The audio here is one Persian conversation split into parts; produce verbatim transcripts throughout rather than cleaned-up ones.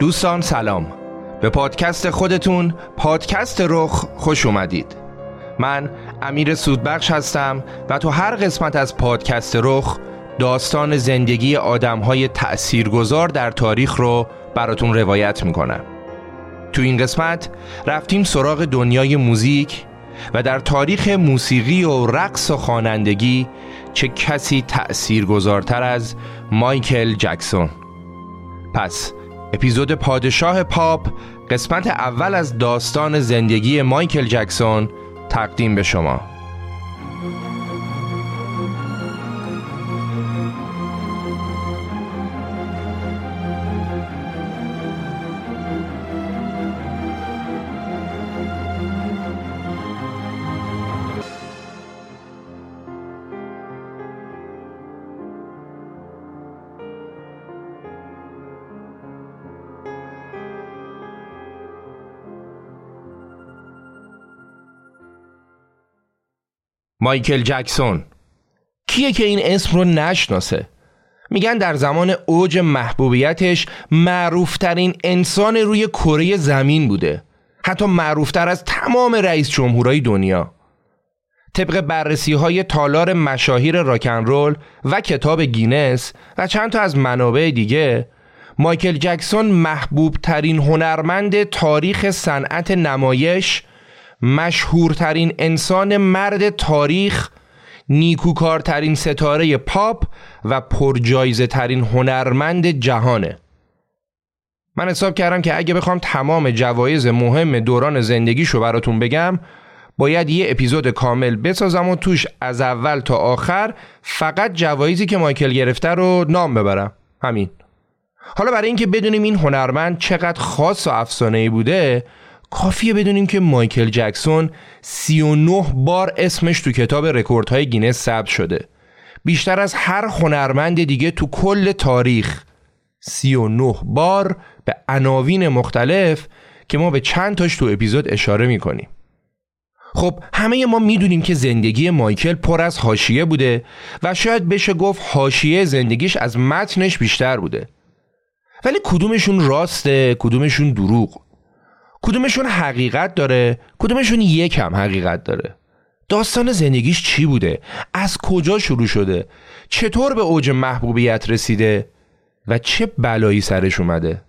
دوستان سلام، به پادکست خودتون، پادکست رخ خوش اومدید. من امیر سودبخش هستم و تو هر قسمت از پادکست رخ داستان زندگی آدم‌های تأثیرگذار در تاریخ رو براتون روایت میکنم. تو این قسمت رفتیم سراغ دنیای موزیک و در تاریخ موسیقی و رقص و خوانندگی چه کسی تأثیرگذارتر از مایکل جکسون. پس اپیزود پادشاه پاپ، قسمت اول از داستان زندگی مایکل جکسون تقدیم به شما. مایکل جکسون کیه که این اسم رو نشناسه؟ میگن در زمان اوج محبوبیتش معروفترین انسان روی کره زمین بوده، حتی معروفتر از تمام رئیس جمهورهای دنیا. طبق بررسی‌های تالار مشاهیر راکنرول و کتاب گینس و چند تا از منابع دیگه، مایکل جکسون محبوبترین هنرمند تاریخ صنعت نمایش، مشهورترین انسان مرد تاریخ، نیکوکارترین ستاره پاپ و پرجایزه ترین هنرمند جهانه. من حساب کردم که اگه بخوام تمام جوایز مهم دوران زندگیشو براتون بگم، باید یه اپیزود کامل بسازم و توش از اول تا آخر فقط جوایزی که مایکل گرفته رو نام ببرم. همین. حالا برای اینکه بدونیم این هنرمند چقدر خاص و افسانه‌ای بوده، کافیه بدونیم که مایکل جکسون سی و نه بار اسمش تو کتاب رکوردهای گینس ثبت شده، بیشتر از هر هنرمند دیگه تو کل تاریخ. سی و نه بار به عناوین مختلف که ما به چند تاش تو اپیزود اشاره میکنیم. خب همه ما میدونیم که زندگی مایکل پر از حاشیه بوده و شاید بشه گفت حاشیه زندگیش از متنش بیشتر بوده، ولی کدومشون راسته، کدومشون دروغ، کدومشون حقیقت داره، کدومشون یکم حقیقت داره. داستان زندگیش چی بوده؟ از کجا شروع شده؟ چطور به اوج محبوبیت رسیده؟ و چه بلایی سرش اومده؟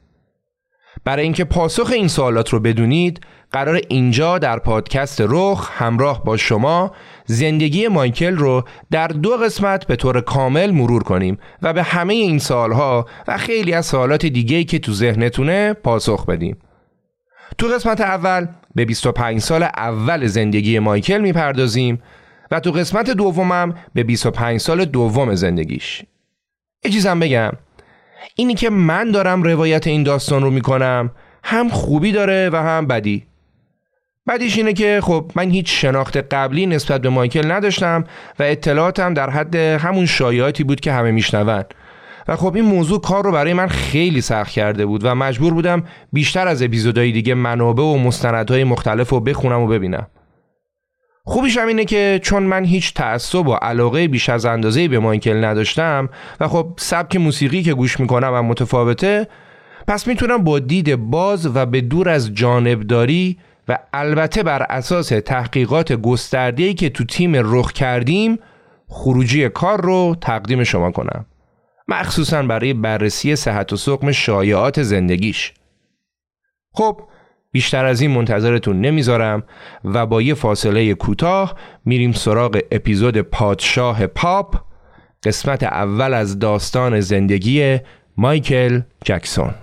برای اینکه پاسخ این سوالات رو بدونید، قرار اینجا در پادکست رخ همراه با شما زندگی مایکل رو در دو قسمت به طور کامل مرور کنیم و به همه این سوالها و خیلی از سوالات دیگه‌ای که تو ذهنتونه پاسخ بدیم. تو قسمت اول به بیست و پنج سال اول زندگی مایکل میپردازیم و تو قسمت دومم به بیست و پنج سال دوم زندگیش. یه چیزم بگم، اینی که من دارم روایت این داستان رو میکنم هم خوبی داره و هم بدی. بدیش اینه که خب من هیچ شناخت قبلی نسبت به مایکل نداشتم و اطلاعاتم در حد همون شایعاتی بود که همه میشنون و خب این موضوع کار رو برای من خیلی سخت کرده بود و مجبور بودم بیشتر از اپیزودهای دیگه منابع و مستندهای مختلف رو بخونم و ببینم. خوبیش هم اینه که چون من هیچ تعصب و علاقه بیش از اندازه‌ای به مایکل نداشتم و خب سبک موسیقی که گوش میکنم هم متفاوته، پس میتونم با دید باز و به دور از جانبداری و البته بر اساس تحقیقات گسترده‌ای که تو تیم رخ کردیم خروجی کار رو تقدیم شما کنم، مخصوصاً برای بررسی صحت و سقم شایعات زندگیش. خب بیشتر از این منتظرتون نمیذارم و با یه فاصله کوتاه میریم سراغ اپیزود پادشاه پاپ، قسمت اول از داستان زندگی مایکل جکسون.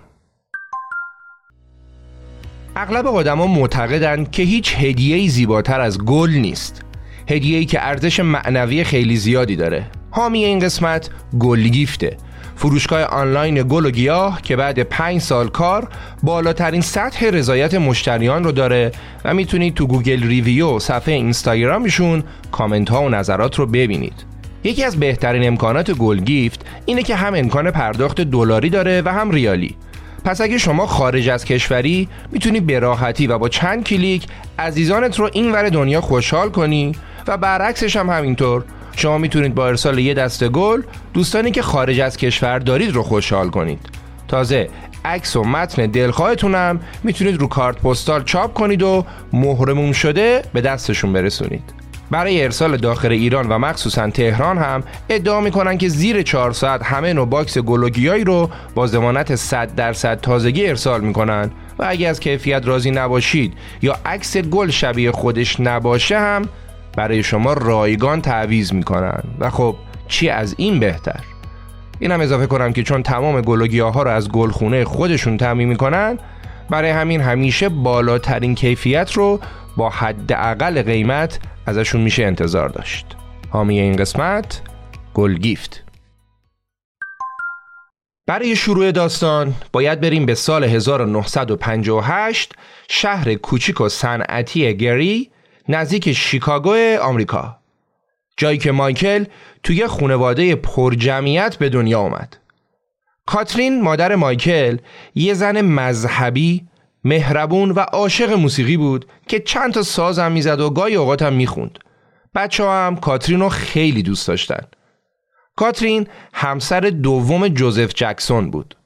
اغلب آدما معتقدند که هیچ هدیه‌ای زیباتر از گل نیست، هدیه‌ای که ارزش معنوی خیلی زیادی داره. حامی این قسمت گل گیفته، فروشگاه آنلاین گل و گیاه که بعد پنج سال کار بالاترین سطح رضایت مشتریان رو داره و میتونید تو گوگل ریویو و صفحه اینستاگرامشون کامنت ها و نظرات رو ببینید. یکی از بهترین امکانات گل گیفت اینه که هم امکان پرداخت دلاری داره و هم ریالی. پس اگه شما خارج از کشوری میتونی به راحتی و با چند کلیک عزیزانت رو اینور دنیا خوشحال کنی و برعکسش هم همینطور. شما میتونید با ارسال یه دسته گل دوستانی که خارج از کشور دارید رو خوشحال کنید. تازه عکس و متن دلخواهتون هم میتونید رو کارت پستال چاپ کنید و مهرموم شده به دستشون برسونید. برای ارسال داخل ایران و مخصوصا تهران هم ادعا میکنن که زیر چهار ساعت همه نوع باکس گل و گیاهی رو با ضمانت صد درصد تازگی ارسال میکنن و اگه از کیفیت راضی نباشید یا عکس گل شبیه خودش نباشه هم برای شما رایگان تعویض میکنن و خب چی از این بهتر. اینم اضافه کنم که چون تمام گل و گیاها رو از گلخونه خودشون تامین میکنن، برای همین همیشه بالاترین کیفیت رو با حداقل قیمت ازشون میشه انتظار داشت. حامی این قسمت گل گیفت. برای شروع داستان باید بریم به سال هزار و نهصد و پنجاه و هشت، شهر کوچیک و صنعتی گری نزدیک شیکاگو آمریکا، جایی که مایکل توی خانواده پرجمعیت به دنیا اومد. کاترین مادر مایکل یه زن مذهبی، مهربون و عاشق موسیقی بود که چند تا ساز هم میزد و گاهی اوقات هم میخوند. بچه هم کاترین رو خیلی دوست داشتن. کاترین همسر دوم جوزف جکسون بود.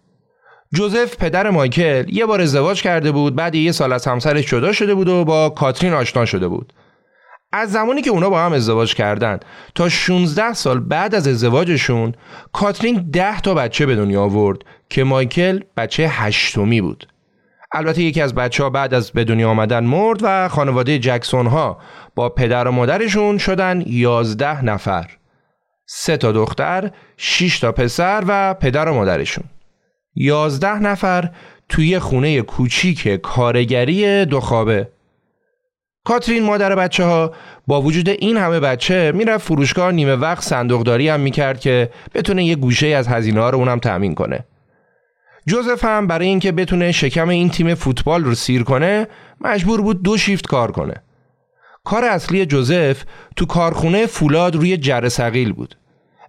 جوزف پدر مایکل یه بار ازدواج کرده بود، بعد یه سال از همسرش جدا شده بود و با کاترین آشنا شده بود. از زمانی که اونا با هم ازدواج کردن تا شانزده سال بعد از ازدواجشون، کاترین ده تا بچه به دنیا آورد که مایکل بچه هشتمی بود. البته یکی از بچه‌ها بعد از به دنیا آمدن مرد و خانواده جکسون ها با پدر و مادرشون شدن یازده نفر. سه تا دختر، شش تا پسر و پدر و مادرشون. یازده نفر توی خونه کوچیک کارگری دو خوابه. کاترین مادر بچه ها با وجود این همه بچه میرفت فروشگاه نیمه وقت صندوقداری هم میکرد که بتونه یه گوشه از هزینه ها رو اونم تأمین کنه. جوزف هم برای اینکه بتونه شکم این تیم فوتبال رو سیر کنه مجبور بود دو شیفت کار کنه. کار اصلی جوزف تو کارخونه فولاد روی جره ثقیل بود،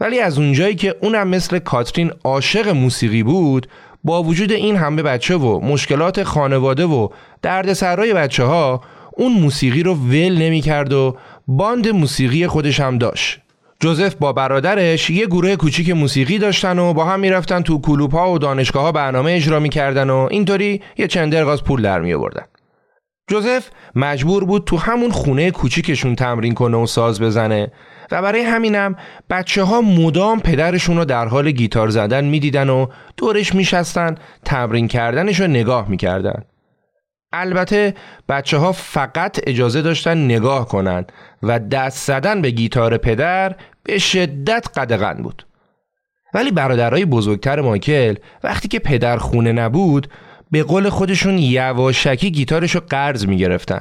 ولی از اونجایی که اونم مثل کاترین عاشق موسیقی بود، با وجود این همه بچه و مشکلات خانواده و دردسرای بچه ها اون موسیقی رو ول نمی کرد و باند موسیقی خودش هم داشت. جوزف با برادرش یه گروه کوچیک موسیقی داشتن و با هم می رفتن تو کلوب ها و دانشگاه ها برنامه اجرا می کردن و اینطوری یه چندرغاز پول در می آوردن. جوزف مجبور بود تو همون خونه کوچیکشون تمرین کنه و ساز بزنه و برای همینم بچه ها مدام پدرشون رو در حال گیتار زدن میدیدن و دورش میشستن تمرین کردنش رو نگاه میکردن. البته بچه ها فقط اجازه داشتن نگاه کنن و دست زدن به گیتار پدر به شدت قدغن بود. ولی برادرای بزرگتر مایکل وقتی که پدر خونه نبود به قول خودشون یواشکی گیتارشو قرض میگرفتن.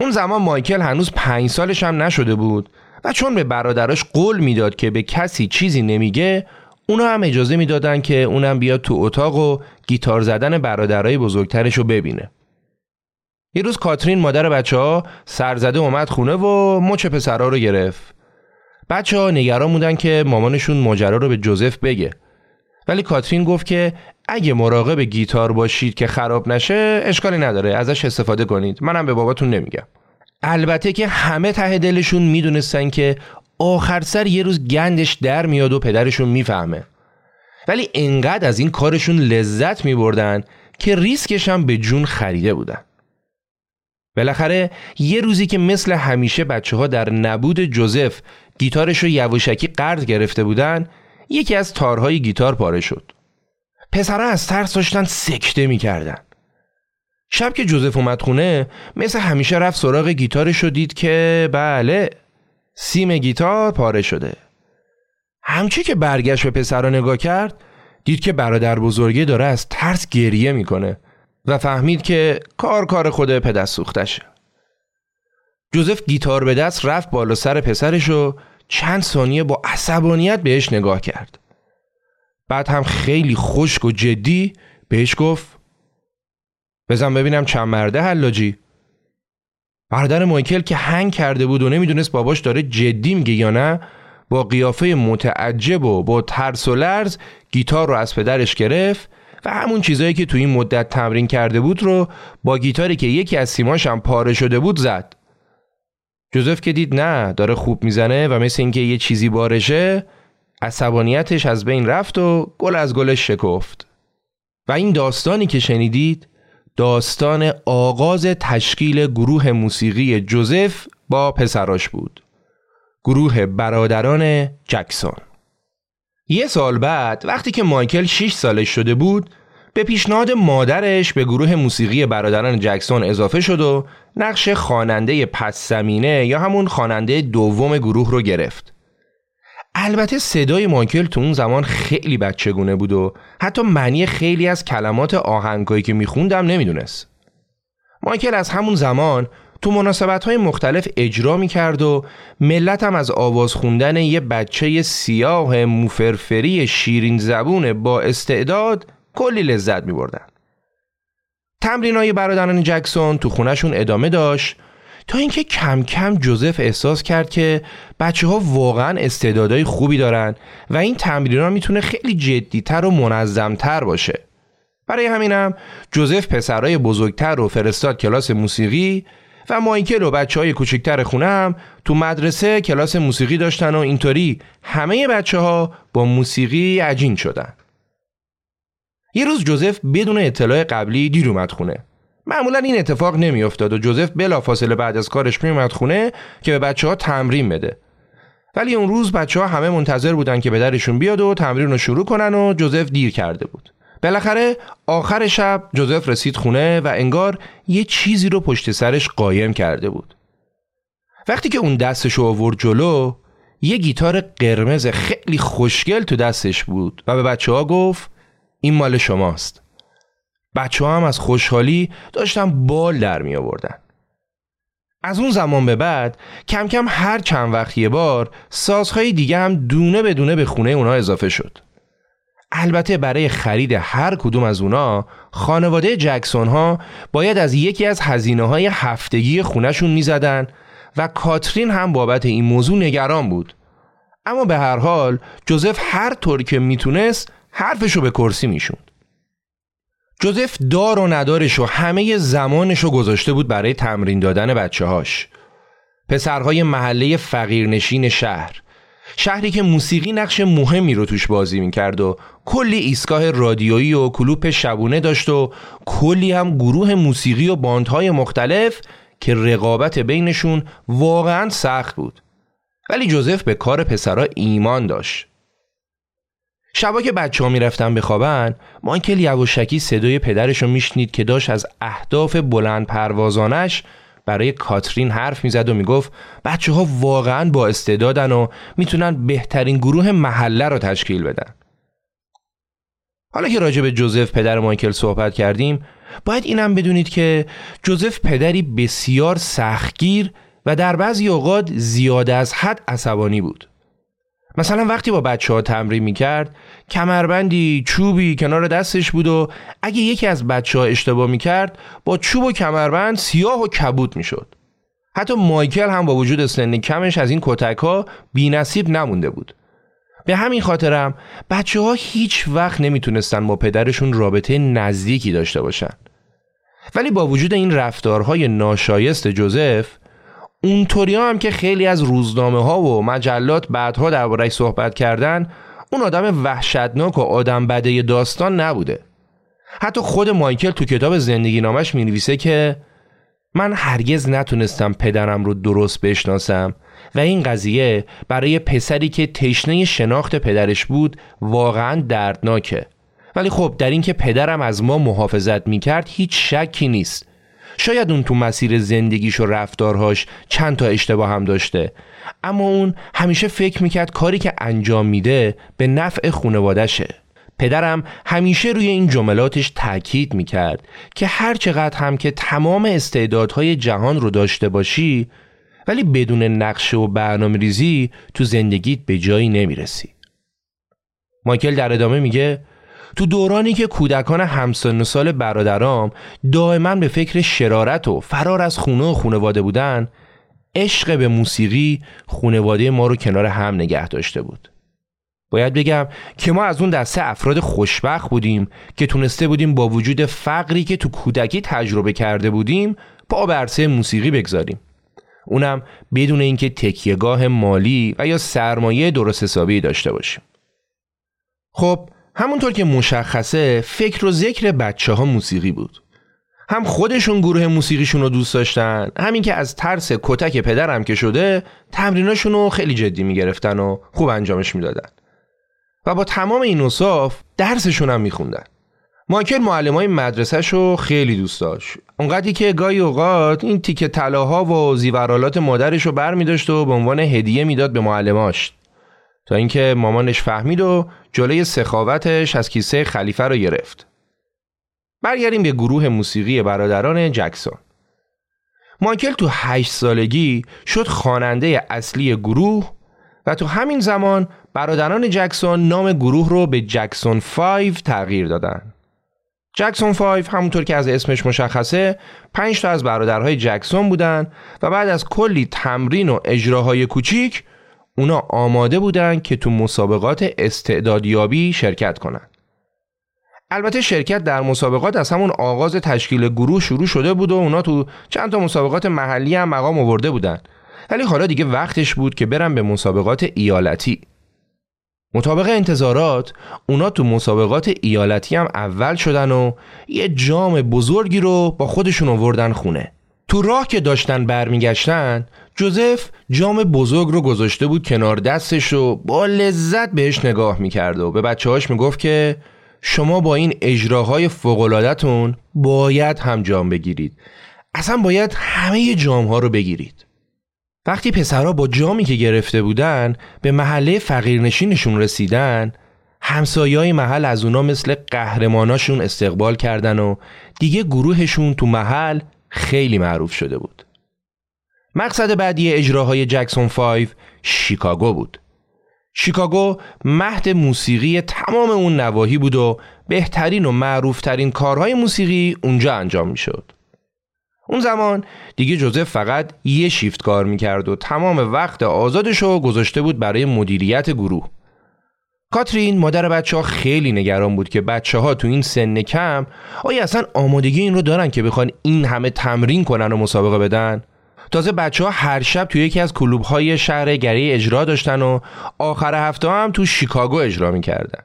اون زمان مایکل هنوز پنج سالش هم نشده بود و چون به برادراش قول میداد که به کسی چیزی نمیگه، اونا هم اجازه میدادن که اونم بیاد تو اتاق و گیتار زدن برادرای بزرگترشو ببینه. یه روز کاترین مادر بچه‌ها سرزده اومد خونه و مچ پسرا رو گرفت. بچه‌ها نگران بودن که مامانشون ماجرا رو به جوزف بگه. ولی کاترین گفت که اگه مراقب گیتار باشید که خراب نشه اشکالی نداره، ازش استفاده کنید، منم به باباتون نمیگم. البته که همه ته دلشون میدونستن که آخر سر یه روز گندش در میاد و پدرشون میفهمه، ولی انقدر از این کارشون لذت میبردن که ریسکش هم به جون خریده بودن. بالاخره یه روزی که مثل همیشه بچه‌ها در نبود جوزف گیتارش رو یواشکی قرض گرفته بودن، یکی از تارهای گیتار پاره شد. پسرها از ترس داشتن سکته می‌کردن. شب که جوزف اومد خونه مثل همیشه رفت سراغ گیتارش و دید که بله، سیم گیتار پاره شده. همچی که برگشت به پسرها نگاه کرد دید که برادر بزرگی داره از ترس گریه می‌کنه و فهمید که کار کار خود پدر سوختشه. جوزف گیتار به دست رفت بالا سر پسرش و چند ثانیه با عصبانیت بهش نگاه کرد. بعد هم خیلی خشک و جدی بهش گفت بزن ببینم چند مرده حلاجی. برادر مایکل که هنگ کرده بود و نمیدونست باباش داره جدی میگه یا نه، با قیافه متعجب و با ترس و لرز گیتار رو از پدرش گرفت و همون چیزایی که تو این مدت تمرین کرده بود رو با گیتاری که یکی از سیماش هم پاره شده بود زد. جوزف که دید نه داره خوب میزنه و مثل اینکه یه چیزی بارشه، عصبانیتش از بین رفت و گل از گلش شکفت. و این داستانی که شنیدید داستان آغاز تشکیل گروه موسیقی جوزف با پسراش بود، گروه برادران جکسون. یه سال بعد وقتی که مایکل شش سالش شده بود به پیشنهاد مادرش به گروه موسیقی برادران جکسون اضافه شد و نقش خواننده پس زمینه یا همون خواننده دوم گروه رو گرفت. البته صدای مایکل تو اون زمان خیلی بچگونه بود و حتی معنی خیلی از کلمات آهنگایی که میخوندم نمیدونست. مایکل از همون زمان تو مناسبت‌های مختلف اجرا می‌کرد و ملت هم از آواز خوندن یه بچه سیاه موفرفری شیرین زبون با استعداد کلی لذت می‌بردن. تمرین‌های برادران جکسون تو خونه‌شون ادامه داشت تا اینکه کم کم جوزف احساس کرد که بچه‌ها واقعاً استعدادهای خوبی دارن و این تمرین‌ها می‌تونه خیلی جدی‌تر و منظم‌تر باشه. برای همینم جوزف پسرای بزرگتر رو فرستاد کلاس موسیقی و مایکل و بچه‌های کوچکتر خونه هم تو مدرسه کلاس موسیقی داشتن و اینطوری همه بچه‌ها با موسیقی عجین شدن. یه روز جوزف بدون اطلاع قبلی دیر اومد خونه. معمولا این اتفاق نمی‌افتاد و جوزف بلافاصله بعد از کارش میومد خونه که به بچه‌ها تمرین بده. ولی اون روز بچه‌ها همه منتظر بودن که پدرشون بیاد و تمرین رو شروع کنن و جوزف دیر کرده بود. بالاخره آخر شب جوزف رسید خونه و انگار یه چیزی رو پشت سرش قایم کرده بود. وقتی که اون دستش رو آورد جلو یه گیتار قرمز خیلی خوشگل تو دستش بود و به بچه‌ها گفت این مال شماست. بچه‌ها هم از خوشحالی داشتن بال در می آوردن. از اون زمان به بعد کم کم هر چند وقت یه بار سازهای دیگه هم دونه به دونه به خونه اونا اضافه شد. البته برای خرید هر کدوم از اونا خانواده جکسون ها باید از یکی از هزینه های هفتگی خونشون می زدن و کاترین هم بابت این موضوع نگران بود. اما به هر حال جوزف هر طور که می تونست حرفشو به کرسی می شوند. جوزف دار و ندارش و همه زمانشو گذاشته بود برای تمرین دادن بچه هاش. پسرهای محله فقیرنشین شهر، شهری که موسیقی نقش مهمی رو توش بازی می‌کرد و کلی ایستگاه رادیویی و کلوپ شبونه داشت و کلی هم گروه موسیقی و باندهای مختلف که رقابت بینشون واقعاً سخت بود. ولی جوزف به کار پسرا ایمان داشت. شبا که بچه‌ها میرفتن بخوابن، مایکل یواشکی صدای پدرش رو میشنید که داشت از اهداف بلند پروازانش برای کاترین حرف میزد و میگفت بچه‌ها واقعاً با استعدادن و میتونن بهترین گروه محله رو تشکیل بدن. حالا که راجع به جوزف پدر مایکل صحبت کردیم، باید اینم بدونید که جوزف پدری بسیار سختگیر و در بعضی اوقات زیاده از حد عصبانی بود. مثلا وقتی با بچه ها تمرین میکرد، کمربندی، چوبی کنار دستش بود و اگه یکی از بچه ها اشتباه میکرد، با چوب و کمربند سیاه و کبود میشد. حتی مایکل هم با وجود سن کمش از این کتک ها بی نصیب نمونده بود. به همین خاطرم بچه ها هیچ وقت نمیتونستن با پدرشون رابطه نزدیکی داشته باشن. ولی با وجود این رفتارهای ناشایست جوزف، اونطوری هم که خیلی از روزنامه ها و مجلات بعدها درباره‌اش صحبت کردن، اون آدم وحشتناک و آدم بده داستان نبوده. حتی خود مایکل تو کتاب زندگی نامش می‌نویسه که من هرگز نتونستم پدرم رو درست بشناسم و این قضیه برای پسری که تشنه شناخت پدرش بود واقعاً دردناکه. ولی خب در این که پدرم از ما محافظت می‌کرد هیچ شکی نیست. شاید اون تو مسیر زندگیش و رفتارهاش چند تا اشتباه هم داشته، اما اون همیشه فکر میکرد کاری که انجام میده به نفع خانواده‌شه. پدرم همیشه روی این جملاتش تاکید میکرد که هر چقدر هم که تمام استعدادهای جهان رو داشته باشی، ولی بدون نقشه و برنامه‌ریزی تو زندگیت به جایی نمیرسی. مایکل در ادامه میگه تو دورانی که کودکان همسن و سال برادرام دائما به فکر شرارت و فرار از خونه و خانواده بودن، عشق به موسیقی خانواده ما رو کنار هم نگه داشته بود. باید بگم که ما از اون دسته افراد خوشبخت بودیم که تونسته بودیم با وجود فقری که تو کودکی تجربه کرده بودیم پا بر عرصه موسیقی بگذاریم، اونم بدون اینکه تکیهگاه مالی و یا سرمایه درست حسابی داشته باشیم. خب همونطور که مشخصه، فکر و ذکر بچه ها موسیقی بود. هم خودشون گروه موسیقیشون رو دوست داشتن، همین که از ترس کتک پدرم که شده تمریناشون رو خیلی جدی میگرفتن و خوب انجامش میدادن و با تمام این اوصاف درسشون هم میخوندن. مایکل معلمای مدرسه‌ش رو خیلی دوست داشت، اونقدری که گاهی اوقات این تیکه طلاها و زیورالات مادرش رو برمی‌داشت و به عنوان هدیه میداد به معلماش، تا اینکه مامانش فهمید و جلوی سخاوتش از کیسه خلیفه رو گرفت. برگردیم به گروه موسیقی برادران جکسون. مایکل تو هشت سالگی شد خواننده اصلی گروه و تو همین زمان برادران جکسون نام گروه رو به جکسون پنج تغییر دادن. جکسون پنج همونطور که از اسمش مشخصه، پنج تا از برادرهای جکسون بودن و بعد از کلی تمرین و اجراهای کوچیک اونا آماده بودن که تو مسابقات استعدادیابی شرکت کنن. البته شرکت در مسابقات از همون آغاز تشکیل گروه شروع شده بود و اونا تو چند تا مسابقات محلی هم مقام آورده بودن، ولی حالا دیگه وقتش بود که برن به مسابقات ایالتی. مطابق انتظارات اونا تو مسابقات ایالتی هم اول شدن و یه جام بزرگی رو با خودشون آوردن خونه. تو راه که داشتن برمیگشتن، جوزف جام بزرگ رو گذاشته بود کنار دستش و با لذت بهش نگاه میکرد و به بچه‌هاش میگفت که شما با این اجراهای فوق‌العاده‌تون باید هم جام بگیرید، اصلا باید همه جام‌ها رو بگیرید. وقتی پسرها با جامی که گرفته بودن به محله فقیرنشینشون رسیدن، همسایه‌های محل از اونا مثل قهرماناشون استقبال کردن و دیگه گروهشون تو محل خیلی معروف شده بود. مقصد بعدی اجراهای جکسون پنج شیکاگو بود. شیکاگو مهد موسیقی تمام اون نواحی بود و بهترین و معروفترین کارهای موسیقی اونجا انجام می شد. اون زمان دیگه جوزف فقط یه شیفت کار می کرد و تمام وقت آزادشو گذاشته بود برای مدیریت گروه. کاترین مادر بچه ها خیلی نگران بود که بچه ها تو این سن کم آیا اصلا آمادگی این رو دارن که بخوان این همه تمرین کنن و مسابقه بدن؟ تازه بچه ها هر شب تو یکی از کلوب های شهر گری اجرا داشتن و آخر هفته هم تو شیکاگو اجرا می کردن.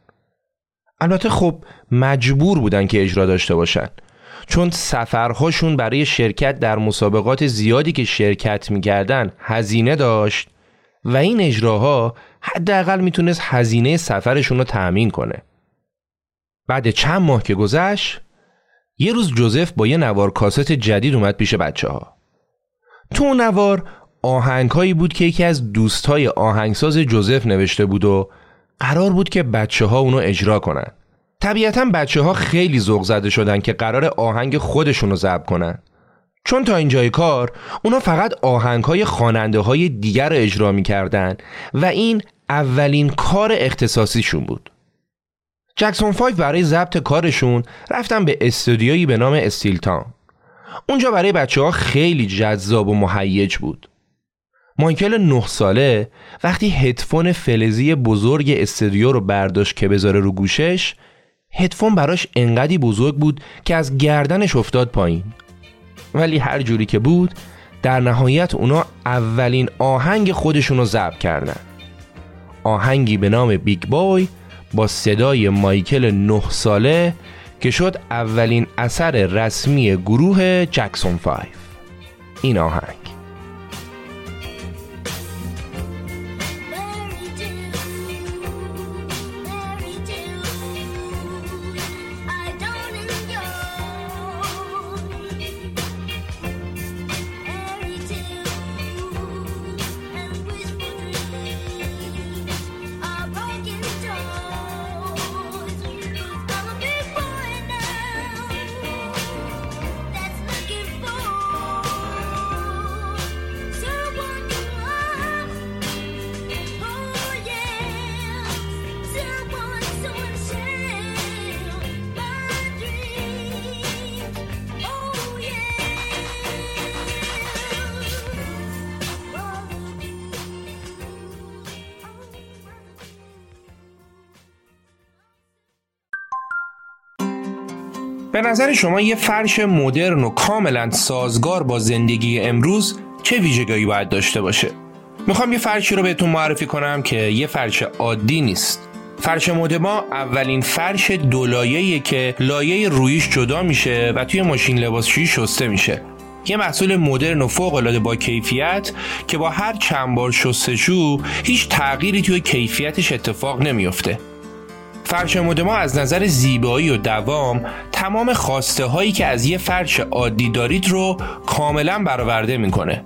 البته خب مجبور بودن که اجرا داشته باشن، چون سفرهاشون برای شرکت در مسابقات زیادی که شرکت می کردن هزینه داشت و این اجراها حداقل میتونست هزینه سفرشون رو تأمین کنه. بعد چند ماه که گذشت، یه روز جوزف با یه نوار کاست جدید اومد پیش بچه‌ها. تو نوار آهنگ‌هایی بود که یکی از دوستای آهنگساز جوزف نوشته بود و قرار بود که بچه‌ها اونو اجرا کنن. طبیعتاً بچه‌ها خیلی ذوق زده شدن که قرار آهنگ خودشونو ضبط کنن. چون تا اینجای کار اونا فقط آهنگ‌های خواننده‌های دیگر رو اجرا می‌کردن و این اولین کار اختصاصیشون بود. جکسون فایو برای ضبط کارشون رفتن به استودیویی به نام استیلتان. اونجا برای بچه‌ها خیلی جذاب و مهیج بود. مایکل نه ساله وقتی هدفون فلزی بزرگ استودیو رو برداشت که بذاره رو گوشش، هدفون براش انقدی بزرگ بود که از گردنش افتاد پایین. ولی هر جوری که بود، در نهایت اونا اولین آهنگ خودشون رو ضبط کردن. آهنگی به نام بیگ بای با صدای مایکل نه ساله که شد اولین اثر رسمی گروه جکسون فایو. این آهنگ به نظر شما یه فرش مدرن و کاملا سازگار با زندگی امروز چه ویژگی باید داشته باشه؟ میخوام یه فرشی رو بهتون معرفی کنم که یه فرش عادی نیست. فرش مدما اولین فرش دولایه‌ایه که لایه رویش جدا میشه و توی ماشین لباسشویی شسته میشه. یه محصول مدرن و فوق‌العاده با کیفیت که با هر چند بار شستشو هیچ تغییری توی کیفیتش اتفاق نمیفته. فرش مدما از نظر زیبایی و دوام تمام خواسته هایی که از یه فرش عادی دارید رو کاملا برآورده میکنه.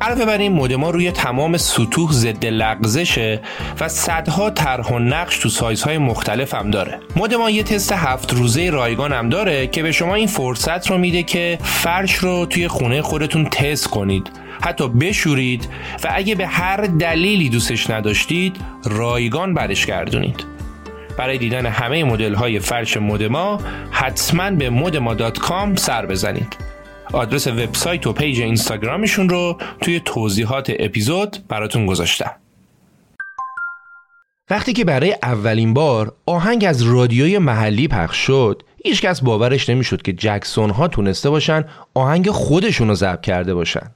علاوه بر این، مدما روی تمام سطوح ضد لغزشه و صدها طرح و نقش تو سایزهای مختلف هم داره. مدما یه تست هفت روزه رایگان هم داره که به شما این فرصت رو میده که فرش رو توی خونه خودتون تست کنید، حتی بشورید و اگه به هر دلیلی دوستش نداشتید رایگان برش گردونید. برای دیدن همه مدل‌های فرش مدما حتماً به مدما دات کام سر بزنید. آدرس وبسایت و پیج اینستاگرامشون رو توی توضیحات اپیزود براتون گذاشتم. وقتی که برای اولین بار آهنگ از رادیوی محلی پخش شد، هیچکس باورش نمی‌شد که جکسون ها تونسته باشن آهنگ خودشون رو ضبط کرده باشن.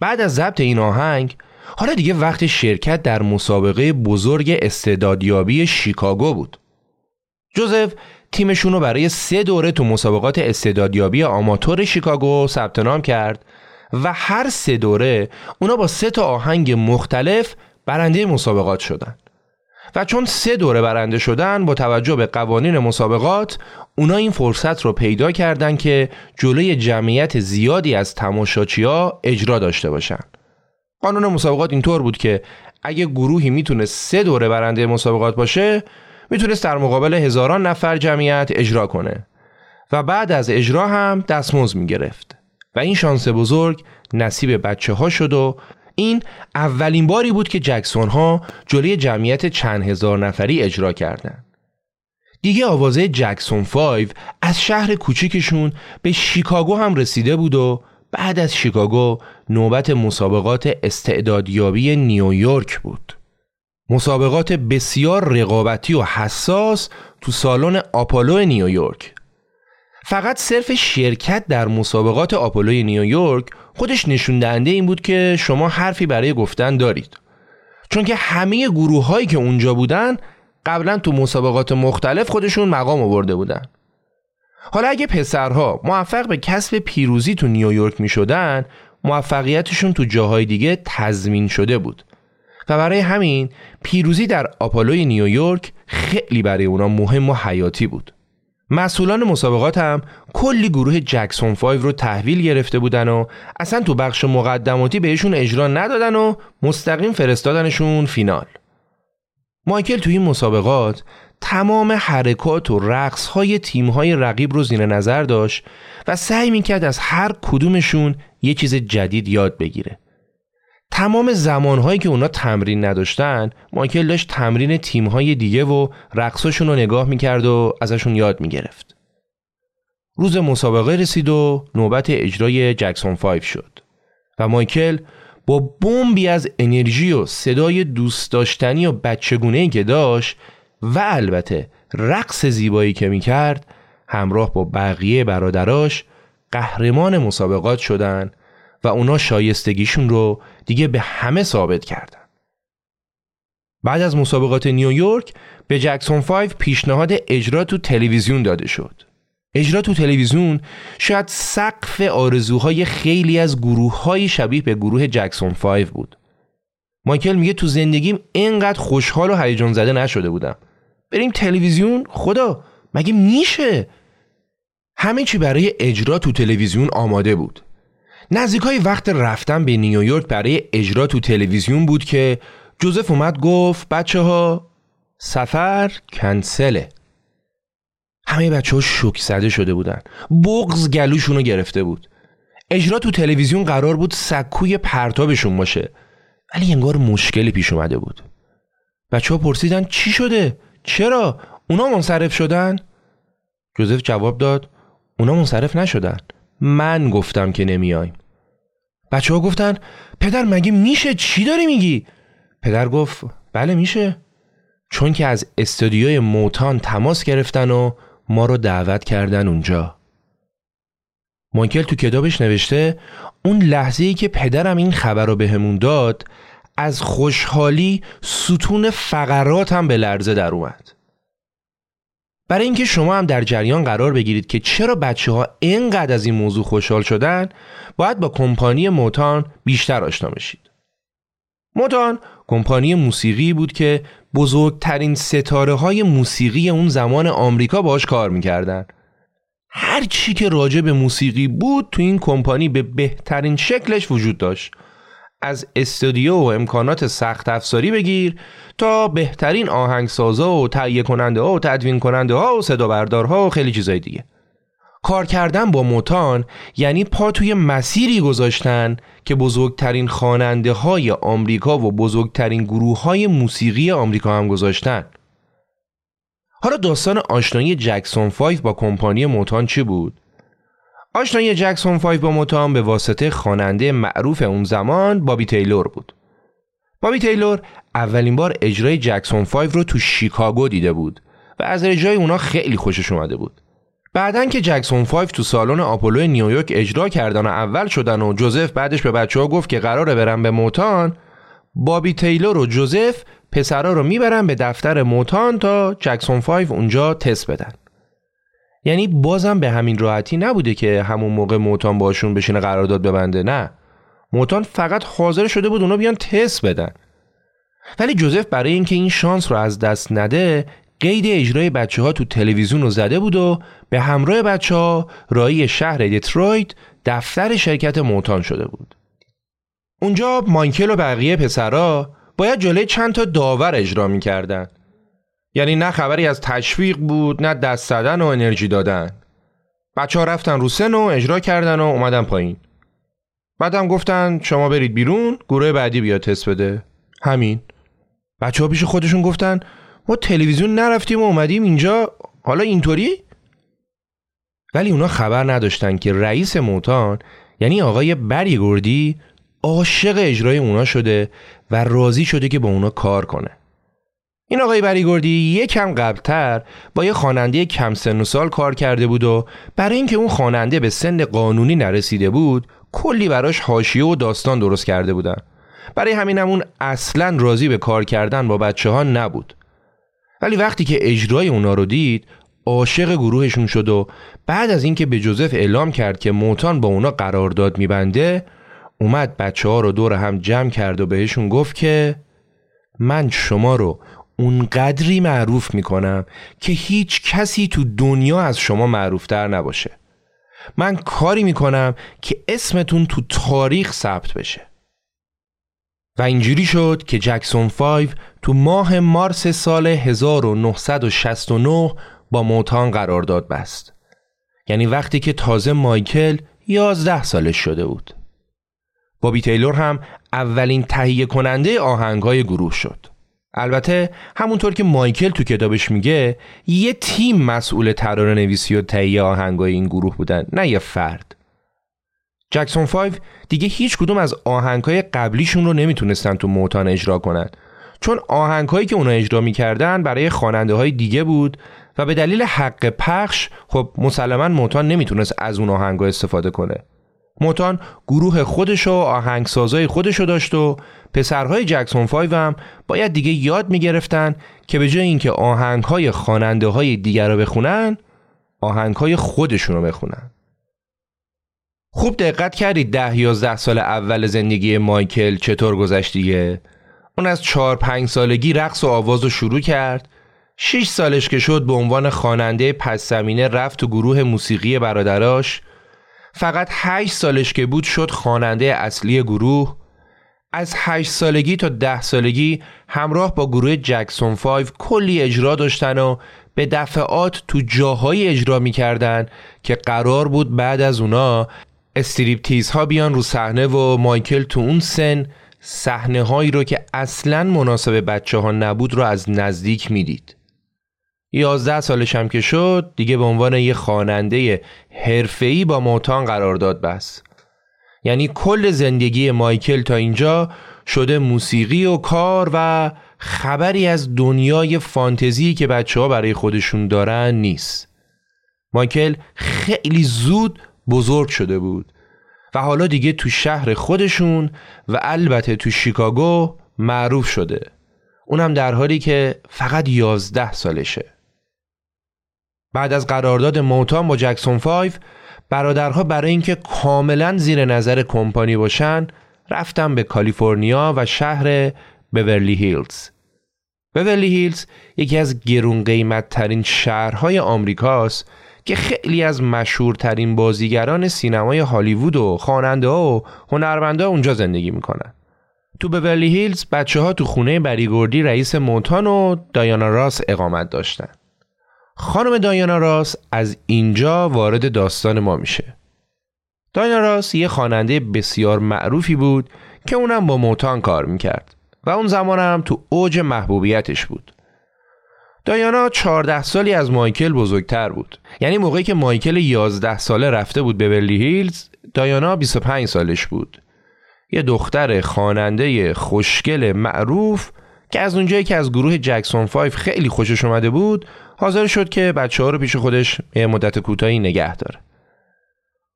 بعد از ضبط این آهنگ، حالا دیگه وقت شرکت در مسابقه بزرگ استعدادیابی شیکاگو بود. جوزف تیمشون رو برای سه دوره تو مسابقات استعدادیابی آماتور شیکاگو ثبت نام کرد و هر سه دوره اونا با سه تا آهنگ مختلف برنده مسابقات شدن. و چون سه دوره برنده شدن، با توجه به قوانین مسابقات اونا این فرصت رو پیدا کردن که جلوی جمعیت زیادی از تماشاچی‌ها اجرا داشته باشن. قانون مسابقات اینطور بود که اگه گروهی میتونه سه دوره برنده مسابقات باشه، میتونست در مقابل هزاران نفر جمعیت اجرا کنه و بعد از اجرا هم دستمزد میگرفت. و این شانس بزرگ نصیب بچه ها شد و این اولین باری بود که جکسون ها جلوی جمعیت چند هزار نفری اجرا کردن. دیگه آوازه جکسون فایو از شهر کوچیکشون به شیکاگو هم رسیده بود و بعد از شیکاگو نوبت مسابقات استعدادیابی نیویورک بود. مسابقات بسیار رقابتی و حساس تو سالن آپولو نیویورک. فقط صرف شرکت در مسابقات آپولو نیویورک خودش نشون دهنده این بود که شما حرفی برای گفتن دارید، چون که همه گروه هایی که اونجا بودن قبلا تو مسابقات مختلف خودشون مقام آورده بودن. حالا اگه پسرها موفق به کسب پیروزی تو نیویورک می شدن، موفقیتشون تو جاهای دیگه تضمین شده بود و برای همین پیروزی در آپولوی نیویورک خیلی برای اونا مهم و حیاتی بود. مسئولان مسابقات هم کلی گروه جکسون فایو رو تحویل گرفته بودن و اصلا تو بخش مقدماتی بهشون اجرا ندادن و مستقیم فرستادنشون فینال. مایکل توی این مسابقات تمام حرکات و رقص‌های تیم‌های رقیب رو زیر نظر داشت و سعی می‌کرد از هر کدومشون یه چیز جدید یاد بگیره. تمام زمانهایی که اونا تمرین نداشتن، مایکل داشت تمرین تیم‌های دیگه و رقصاشون رو نگاه می‌کرد و ازشون یاد می‌گرفت. روز مسابقه رسید و نوبت اجرای جکسون فایو شد و مایکل با بمبی از انرژی و صدای دوست داشتنی و بچگونه‌ای که داشت و البته رقص زیبایی که می‌کرد، همراه با بقیه برادراش قهرمان مسابقات شدن و اونا شایستگیشون رو دیگه به همه ثابت کردن. بعد از مسابقات نیویورک به جکسون فایو پیشنهاد اجرا تو تلویزیون داده شد. اجرا تو تلویزیون شاید سقف آرزوهای خیلی از گروه‌های شبیه به گروه جکسون فایو بود. مایکل میگه تو زندگیم اینقدر خوشحال و هیجان زده نشده بودم. بریم تلویزیون؟ خدا مگه میشه؟ همه چی برای اجرا تو تلویزیون آماده بود. نزدیکای وقت رفتن به نیویورک برای اجرا تو تلویزیون بود که جوزف اومد گفت بچه ها سفر کنسله. همه بچه ها شوک زده شده بودن. بغض گلوشونو گرفته بود. اجرا تو تلویزیون قرار بود سکوی پرتابشون باشه، ولی انگار مشکلی پیش اومده بود. بچه ها پرسیدن چی شده؟ چرا؟ اونا منصرف شدن؟ جوزف جواب داد اونا منصرف نشدن، من گفتم که نمیایم. بچه ها گفتن پدر مگه میشه؟ چی داری میگی؟ پدر گفت بله میشه، چون که از استودیوی موتان تماس گرفتن و ما رو دعوت کردن اونجا. مایکل تو کتابش نوشته اون لحظه‌ای که پدرم این خبر رو بهمون داد، از خوشحالی ستون فقراتم به لرزه در اومد. برای اینکه شما هم در جریان قرار بگیرید که چرا بچه‌ها اینقدر از این موضوع خوشحال شدن، باید با کمپانی موتان بیشتر آشنا بشید. موتان کمپانی موسیقی بود که بزرگترین ستاره‌های موسیقی اون زمان آمریکا باهاش کار می‌کردن. هر چی که راجع به موسیقی بود تو این کمپانی به بهترین شکلش وجود داشت. از استودیو و امکانات سخت افزاری بگیر تا بهترین آهنگسازا و تهیه کننده ها و تدوین کننده ها و صدا بردارها و خیلی چیزای دیگه. کار کردن با موتان یعنی پا توی مسیری گذاشتن که بزرگترین خواننده های آمریکا و بزرگترین گروه های موسیقی آمریکا هم گذاشتن. حالا داستان آشنایی جکسون فایو با کمپانی موتان چی بود؟ آشنایی جکسون فایو با موتان به واسطه خواننده معروف اون زمان بابی تیلور بود. بابی تیلور اولین بار اجرای جکسون فایو رو تو شیکاگو دیده بود و از اجرای اونا خیلی خوشش اومده بود. بعدن که جکسون فایو تو سالن آپولو نیویورک اجرا کردن و اول شدن و جوزف بعدش به بچه‌ها گفت که قراره برن به موتان، بابی تیلور و جوزف پسرا رو میبرن به دفتر موتان تا جکسون فایو اونجا تست بدن. یعنی بازم به همین راحتی نبوده که همون موقع موتان باشون بشینه قرارداد ببنده، نه. موتان فقط حاضر شده بود اونا بیان تست بدن. ولی جوزف برای اینکه این شانس رو از دست نده، قید اجرای بچه‌ها تو تلویزیون رو زده بود و به همراه بچه‌ها راهی شهر دیترویت دفتر شرکت موتان شده بود. اونجا مایکل و بقیه پسرا باید جلوی چند تا داور اجرا می‌کردن. یعنی نه خبری از تشویق بود، نه دست زدن و انرژی دادن. بچه‌ها رفتن رو سن و اجرا کردن و اومدن پایین. بعدم گفتن شما برید بیرون، گروه بعدی بیاد تست بده. همین. بچه‌ها پیش خودشون گفتن ما تلویزیون نرفتیم و اومدیم اینجا، حالا اینطوری؟ ولی اونا خبر نداشتن که رئیس موتان، یعنی آقای بری گوردی، عاشق اجرای اونا شده و راضی شده که با اونا کار کنه. این آقای بری گوردی یکم قبلتر با یه خواننده کم سن و سال کار کرده بود و برای اینکه اون خواننده به سن قانونی نرسیده بود، کلی براش حاشیه و داستان درست کرده بودن. برای همین هم اون اصلاً راضی به کار کردن با بچه‌ها نبود. ولی وقتی که اجرای اونا رو دید، عاشق گروهشون شد و بعد از اینکه به جوزف اعلام کرد که موتان با اونا قرارداد می‌بنده، اومد بچه‌ها رو دور هم جمع کرد و بهشون گفت که من شما رو اونقدری معروف میکنم که هیچ کسی تو دنیا از شما معروفتر نباشه. من کاری میکنم که اسمتون تو تاریخ ثبت بشه. و اینجوری شد که جکسون فایو تو ماه مارس سال هزار و نهصد و شصت و نه با موتان قرارداد بست. یعنی وقتی که تازه مایکل یازده سالش شده بود. بابی تیلور هم اولین تهیه کننده آهنگای گروه شد. البته همونطور که مایکل تو کتابش میگه یه تیم مسئول ترانه‌نویسی و تهیه آهنگای این گروه بودن، نه یه فرد. جکسون فایو دیگه هیچ کدوم از آهنگای قبلیشون رو نمیتونستن تو موتان اجرا کنن، چون آهنگایی که اونا اجرا میکردن برای خواننده‌های دیگه بود و به دلیل حق پخش خب مسلماً موتان نمیتونست از اون آهنگا استفاده کنه. موتان گروه خودش و آهنگسازای خودش رو داشت و پسرهای جکسون فایو هم باید دیگه یاد میگرفتن که به جای اینکه آهنگ‌های خواننده‌های دیگه رو بخونن، آهنگ‌های خودشون رو بخونن. خوب دقت کردید ده یازده سال اول زندگی مایکل چطور گذشت دیگه؟ اون از چهار پنج سالگی رقص و آواز رو شروع کرد. شش سالش که شد به عنوان خواننده پس زمینه رفت تو گروه موسیقی برادراش. فقط هشت سالش که بود شد خواننده اصلی گروه. از هشت سالگی تا ده سالگی همراه با گروه جکسون فایو کلی اجرا داشتن و به دفعات تو جاهای اجرا می‌کردن که قرار بود بعد از اونا استریپتیز ها بیان رو صحنه و مایکل تو اون سن صحنه هایی رو که اصلاً مناسب بچه ها نبود رو از نزدیک میدید. یازده سالش هم که شد دیگه به عنوان یه خواننده حرفه‌ای با موتان قرارداد بست. یعنی کل زندگی مایکل تا اینجا شده موسیقی و کار و خبری از دنیای فانتزی که بچه ها برای خودشون دارن نیست. مایکل خیلی زود بزرگ شده بود و حالا دیگه تو شهر خودشون و البته تو شیکاگو معروف شده، اونم در حالی که فقط یازده سالشه. بعد از قرارداد موتان با جکسون فایو، برادرها برای اینکه کاملا زیر نظر کمپانی باشن رفتن به کالیفرنیا و شهر بیورلی هیلز. بیورلی هیلز یکی از گرون قیمت ترین شهرهای آمریکاست که خیلی از مشهورترین بازیگران سینمای هالیوود و خواننده ها و هنرمنده ها اونجا زندگی میکنن. تو بیورلی هیلز بچه ها تو خونه بری گوردی رئیس موتان و دایانا راس اقامت داشتن. خانم دایانا راس از اینجا وارد داستان ما میشه. دایانا راس یه خواننده بسیار معروفی بود که اونم با موتان کار میکرد و اون زمان هم تو اوج محبوبیتش بود. دایانا چهارده سالی از مایکل بزرگتر بود. یعنی موقعی که مایکل یازده ساله رفته بود به بیورلی هیلز، دایانا بیست و پنج سالش بود. یه دختر خواننده خوشگل معروف که از اونجایی که از گروه جکسون فایو خیلی خوشش اومده بود، حاضر شد که بچه‌ها رو پیش خودش یه مدت کوتاهی نگه داره.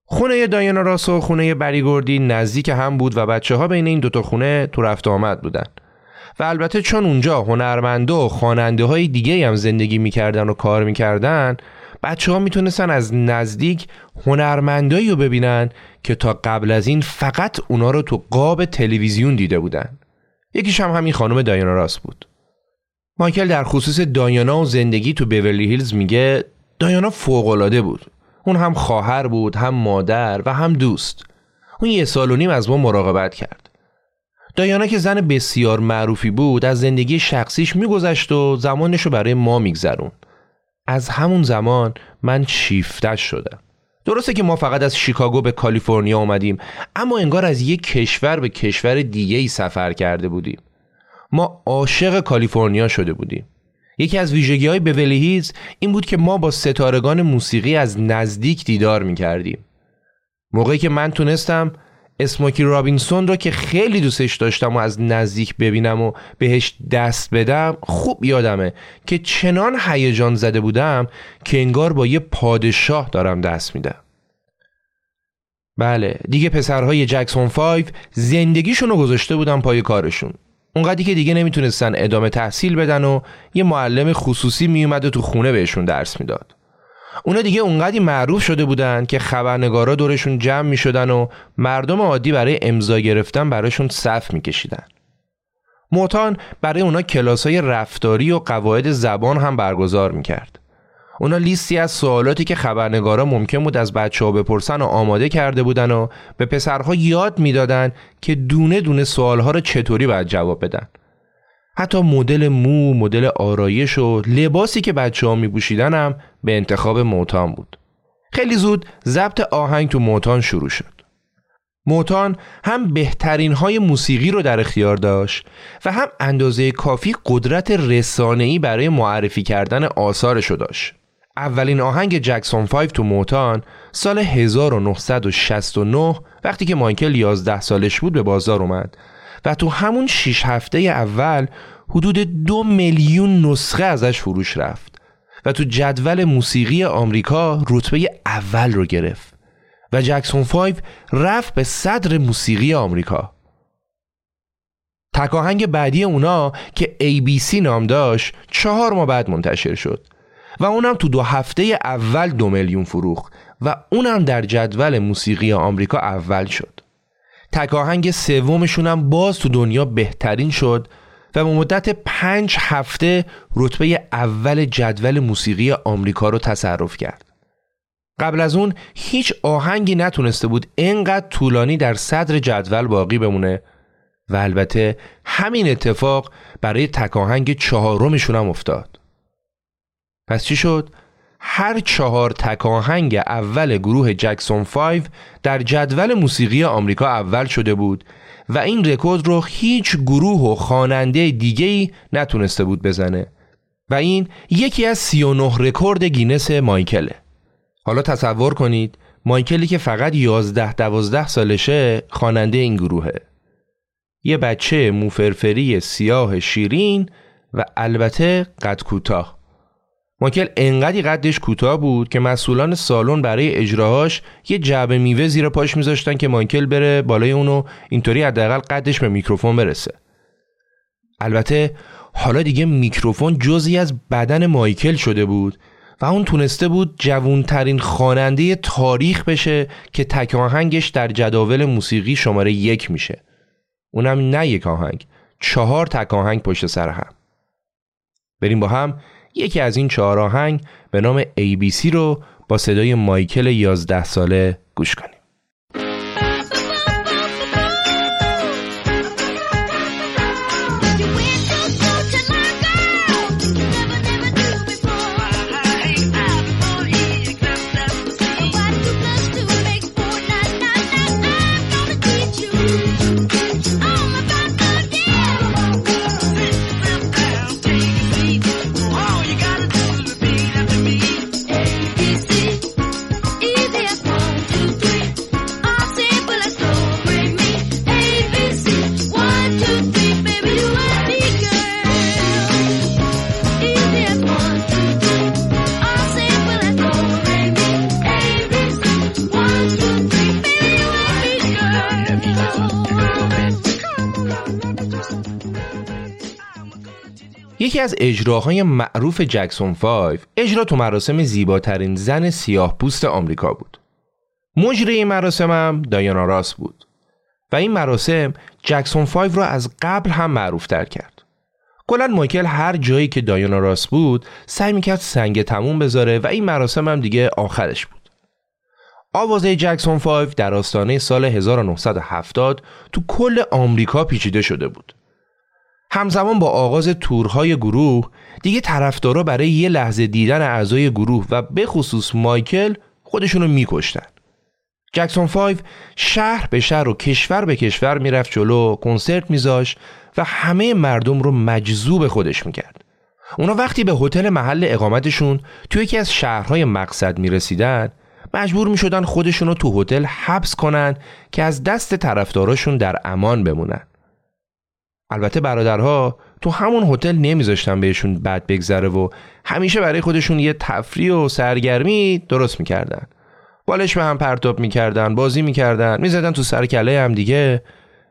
خونه دایانا راس و خونه بری گوردی نزدیک هم بود و بچه‌ها بین این دوتا خونه تو رفت آمد بودن. و البته چون اونجا هنرمنده و خواننده های دیگه هم زندگی میکردن و کار میکردن، بچه ها میتونستن از نزدیک هنرمندایی رو ببینن که تا قبل از این فقط اونا رو تو قاب تلویزیون دیده بودن. یکیش هم همین خانم دایانا راس بود. مایکل در خصوص دایانا و زندگی تو بیورلی هیلز میگه دایانا فوق‌العاده بود. اون هم خواهر بود، هم مادر و هم دوست. اون یه سال و نیم از ما مراقبت کرد. دایانا که زن بسیار معروفی بود از زندگی شخصیش میگذشت و زمانشو برای ما میگذرون. از همون زمان من شیفتش شدم. درسته که ما فقط از شیکاگو به کالیفرنیا اومدیم، اما انگار از یک کشور به کشور دیگه ای سفر کرده بودیم. ما عاشق کالیفرنیا شده بودیم. یکی از ویژگی های بیورلی هیلز این بود که ما با ستارگان موسیقی از نزدیک دیدار میکردیم. موقعی که من تونستم اسموکی رابینسون رو که خیلی دوستش داشتم و از نزدیک ببینم و بهش دست بدم، خوب یادمه که چنان هیجان زده بودم که انگار با یه پادشاه دارم دست میدم. بله دیگه پسرهای جکسون فایو زندگیشون رو گذاشته بودن پای کارشون. اونقدری که دیگه نمیتونستن ادامه تحصیل بدن و یه معلم خصوصی میومد و تو خونه بهشون درس میداد. اونا دیگه اونقدی معروف شده بودن که خبرنگارا دورشون جمع می شدن و مردم عادی برای امضا گرفتن براشون صف می کشیدن. موتان برای اونا کلاس‌های رفتاری و قواعد زبان هم برگزار می‌کرد. اونا لیستی از سوالاتی که خبرنگارا ممکن بود از بچه‌ها بپرسن و آماده کرده بودن و به پسرها یاد می‌دادن که دونه دونه سوال‌ها رو چطوری باید جواب بدن. حتی مدل مو، مدل آرایش و لباسی که بچه‌ها می‌پوشیدن هم به انتخاب موتان بود. خیلی زود ضبط آهنگ تو موتان شروع شد. موتان هم بهترین های موسیقی رو در اختیار داشت و هم اندازه کافی قدرت رسانه‌ای برای معرفی کردن آثارش رو داشت. اولین آهنگ جکسون پنج تو موتان سال هزار و نهصد و شصت و نه وقتی که مایکل یازده سالش بود به بازار اومد و تو همون شش هفته اول حدود دو میلیون نسخه ازش فروش رفت و تو جدول موسیقی آمریکا رتبه اول رو گرفت و جکسون پنج رفت به صدر موسیقی آمریکا. تک آهنگ بعدی اونا که ای بی سی نام داشت چهار ماه بعد منتشر شد و اونم تو دو هفته اول دو میلیون فروخت و اونم در جدول موسیقی آمریکا اول شد. تک آهنگ سومشون هم باز تو دنیا بهترین شد و به مدت پنج هفته رتبه اول جدول موسیقی آمریکا رو تصرف کرد. قبل از اون هیچ آهنگی نتونسته بود اینقدر طولانی در صدر جدول باقی بمونه و البته همین اتفاق برای تک آهنگ چهارمشون هم افتاد. پس چی شد؟ هر چهار تک آهنگ اول گروه جکسون پنج در جدول موسیقی آمریکا اول شده بود و این رکورد رو هیچ گروه و خواننده دیگه‌ای نتونسته بود بزنه و این یکی از سی و نه رکورد گینس مایکله. حالا تصور کنید مایکلی که فقط یازده دوازده سالشه خواننده این گروهه. یه بچه موفرفری سیاه شیرین و البته قد کوتاه. مایکل انقدی قدش کوتاه بود که مسئولان سالن برای اجراهاش یه جعبه میوه زیر پاش میذاشتن که مایکل بره بالای اونو اینطوری حداقل قدش به میکروفون برسه. البته حالا دیگه میکروفون جزئی از بدن مایکل شده بود و اون تونسته بود جوانترین خواننده تاریخ بشه که تک آهنگش در جداول موسیقی شماره یک میشه. اونم نه یک آهنگ، چهار تک آهنگ پشت سر هم. بریم با هم یکی از این چهار آهنگ به نام ای بی سی رو با صدای مایکل یازده ساله گوش کنیم. یکی از اجراهای معروف جکسون پنج اجرا تو مراسم زیباترین زن سیاه پوست آمریکا بود. مجری مراسم هم دایانا راس بود و این مراسم جکسون پنج را از قبل هم معروف‌تر کرد. کلاً مایکل هر جایی که دایانا راس بود سعی می‌کرد سنگ تموم بذاره و این مراسم هم دیگه آخرش بود. آوازه جکسون پنج در آستانه سال هزار و نهصد و هفتاد تو کل آمریکا پیچیده شده بود. همزمان با آغاز تورهای گروه دیگه طرفدارا برای یه لحظه دیدن اعضای گروه و به خصوص مایکل خودشونو میکشتن. جکسون پنج شهر به شهر و کشور به کشور میرفت جلو، کنسرت میذاشت و همه مردم رو مجذوب خودش میکرد. اونا وقتی به هتل محل اقامتشون توی یکی از شهرهای مقصد میرسیدن مجبور میشدن خودشونو تو هتل حبس کنن که از دست طرفداراشون در امان بمونن. البته برادرها تو همون هتل نمیذاشتن بهشون بد بگذره و همیشه برای خودشون یه تفریح و سرگرمی درست میکردن. بالش به هم پرتاب میکردن، بازی میکردن، میزدن تو سر کله هم دیگه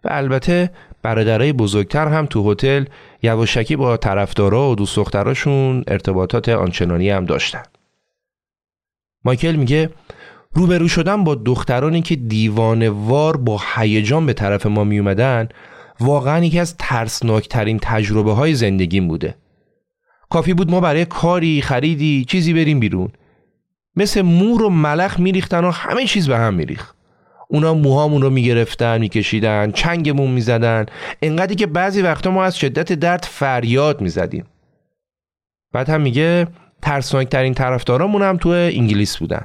و البته برادرای بزرگتر هم تو هتل یواشکی با طرفدارا و دوست دختراشون ارتباطات آنچنانی هم داشتن. مایکل میگه روبرو شدن با دخترانی که دیوانه وار با هیجان به طرف ما میومدن واقعا یکی از ترسناکترین تجربه های زندگیم بوده. کافی بود ما برای کاری، خریدی، چیزی بریم بیرون. مثل مور و ملخ میریختن و همه چیز به هم میریخت. اونا موهامون رو میگرفتن، میکشیدن، چنگمون میزدن، انقدری که بعضی وقتا ما از شدت درد فریاد میزدیم. بعد هم میگه ترسناکترین طرفدارامون هم تو انگلیس بودن.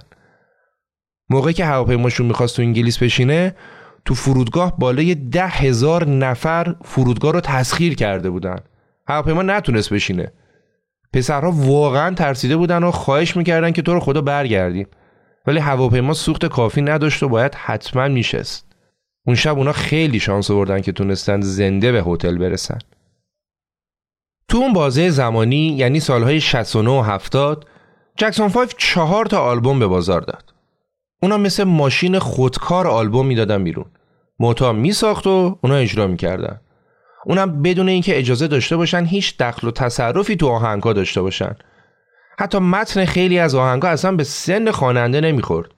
موقعی که هواپیماشون میخواست تو انگلیس بشینه، تو فرودگاه بالای ده هزار نفر فرودگاه رو تسخیر کرده بودن. هواپیما نتونست بشینه. پسرها واقعا ترسیده بودن و خواهش میکردن که تو رو خدا برگردیم، ولی هواپیما سوخت کافی نداشت و باید حتما میشست. اون شب اونا خیلی شانس آوردن که تونستن زنده به هتل برسن. تو اون بازه زمانی، یعنی سالهای شصت و نه و هفتاد، جکسون پنج چهار تا آلبوم به بازار داد. اونا مثل ماشین خودکار آلبوم میدادن بیرون. موتان میساخت و اونا اجرا میکردن. اونم بدون اینکه اجازه داشته باشن هیچ دخل و تصرفی تو آهنگا داشته باشن. حتی متن خیلی از آهنگا اصلا به سن خواننده نمیخورد.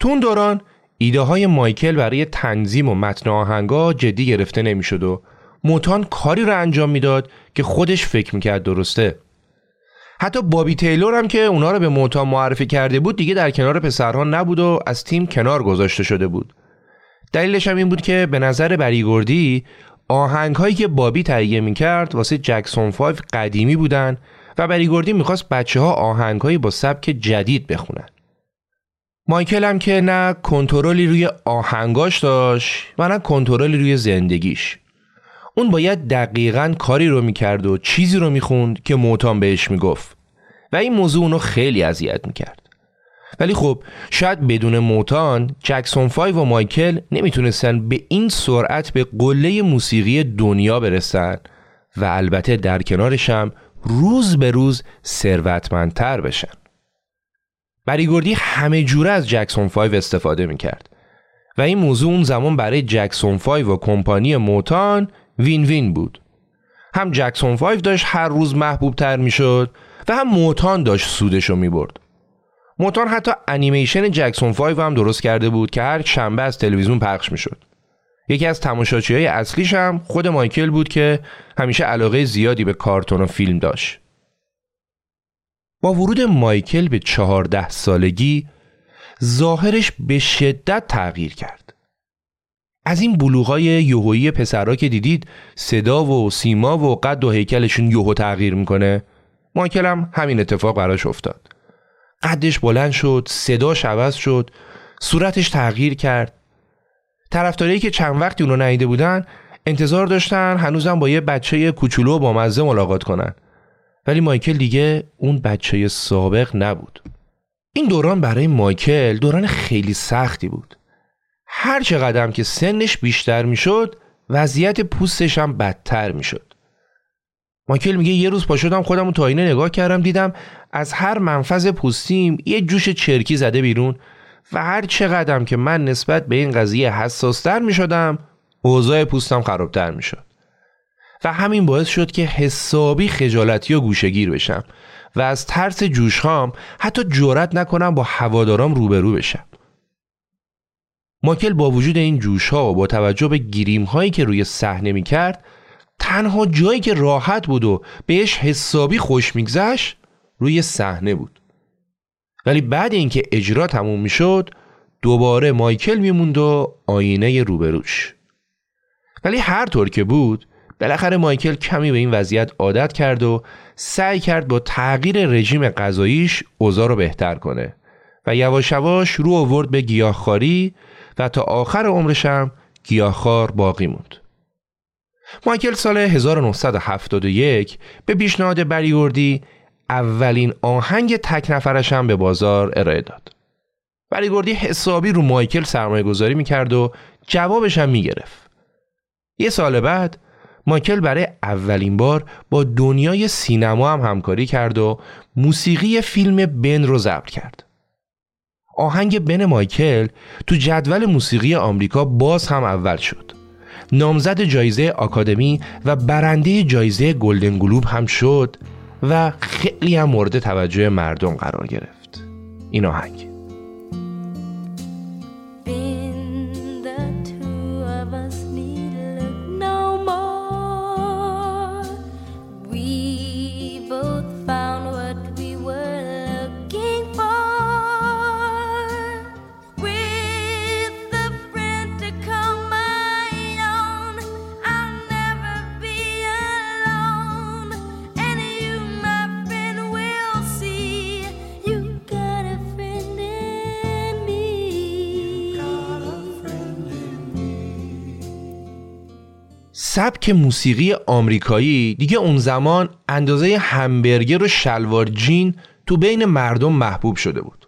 تو اون دوران ایده های مایکل برای تنظیم و متن آهنگا جدی گرفته نمیشد و موتان کاری رو انجام میداد که خودش فکر میکرد درسته. حتی بابی تیلور هم که اونا رو به موتان معرفی کرده بود دیگه در کنار پسرها نبود و از تیم کنار گذاشته شده بود. دلیلش هم این بود که به نظر بری گردی آهنگ هایی که بابی تهیه میکرد واسه جکسون پنج قدیمی بودن و بری گردی میخواست بچه ها آهنگ هایی با سبک جدید بخونن. مایکل هم که نه کنترلی روی آهنگاش داشت و نه کنترلی روی زندگیش. اون باید دقیقاً کاری رو میکرد و چیزی رو میخوند که موتان بهش میگفت و این موضوع اونو خیلی اذیت میکرد. ولی خب شاید بدون موتان جکسون پنج و مایکل نمیتونستن به این سرعت به قله موسیقی دنیا برسن و البته در کنارش هم روز به روز ثروتمندتر بشن. بری گردی همه جوره از جکسون پنج استفاده میکرد و این موضوع اون زمان برای جکسون پنج و کمپانی موتان وین وین بود. هم جکسون پنج داشت هر روز محبوب تر می شد و هم موتان داشت سودشو می برد. موتان حتی انیمیشن جکسون پنج هم درست کرده بود که هر شنبه از تلویزیون پخش می شد. یکی از تماشاچی های اصلیش هم خود مایکل بود که همیشه علاقه زیادی به کارتون و فیلم داشت. با ورود مایکل به چهارده سالگی ظاهرش به شدت تغییر کرد. از این بلوغای یوهویی پسرها که دیدید صدا و سیما و قد و هیکلشون یوهو تغییر میکنه، مایکل هم همین اتفاق براش افتاد. قدش بلند شد، صداش عوض شد، صورتش تغییر کرد. طرفدارایی که چند وقتی اونو ندیده بودن انتظار داشتن هنوزم با یه بچه کوچولو با مزه ملاقات کنن، ولی مایکل دیگه اون بچه سابق نبود. این دوران برای مایکل دوران خیلی سختی بود. هر چه قدم که سنش بیشتر میشد وضعیت پوستش هم بدتر میشد. مایکل میگه یه روز پا شدم خودمو تو آینه نگاه کردم، دیدم از هر منفذ پوستیم یه جوش چرکی زده بیرون و هر چه قدم که من نسبت به این قضیه حساس‌تر میشدم اوضاع پوستم خرابتر میشد و همین باعث شد که حسابی خجالتی و گوشه‌گیر بشم و از ترس جوشهام حتی جرئت نکنم با هوادارام روبرو بشم. مایکل با وجود این جوش‌ها و با توجه به گریم‌هایی که روی صحنه می‌کرد، تنها جایی که راحت بود و بهش حسابی خوش می‌گذشت روی صحنه بود. ولی بعد اینکه اجرا تموم می‌شد، دوباره مایکل می‌موند و آینه روبروش. ولی هر طور که بود، بالاخره مایکل کمی به این وضعیت عادت کرد و سعی کرد با تغییر رژیم غذاییش اوضاع رو بهتر کنه و یواش یواش رو آورد به گیاهخواری و تا آخر عمرش هم گیاهخوار باقی موند. مایکل سال هزار و نهصد و هفتاد و یک به پیشنهاد بری گردی اولین آهنگ تک نفرش هم به بازار ارائه داد. بری گردی حسابی رو مایکل سرمایه گذاری میکرد و جوابش هم میگرفت. یه سال بعد مایکل برای اولین بار با دنیای سینما هم همکاری کرد و موسیقی فیلم بن رو ضبط کرد. آهنگ بن مایکل تو جدول موسیقی آمریکا باز هم اول شد. نامزد جایزه آکادمی و برنده جایزه گلدن گلوب هم شد و خیلی هم مورد توجه مردم قرار گرفت. این آهنگ Been the two of us need look no سبک موسیقی آمریکایی دیگه اون زمان اندازه همبرگر و شلوار جین تو بین مردم محبوب شده بود.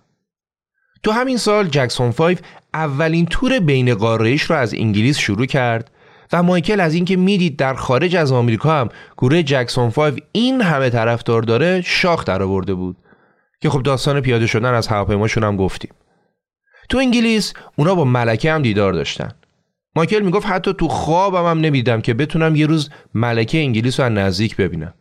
تو همین سال جکسون فایو اولین تور بین قاره‌ایش رو از انگلیس شروع کرد و مایکل از اینکه میدید در خارج از آمریکا هم گروه جکسون فایو این همه طرفدار داره شاخ درآورده بود که خب داستان پیاده شدن از هواپیماشون هم گفتیم. تو انگلیس اونا با ملکه هم دیدار داشتن. مایکل میگفت حتی تو خوابم هم نمیدیدم که بتونم یه روز ملکه انگلیس رو از نزدیک ببینم.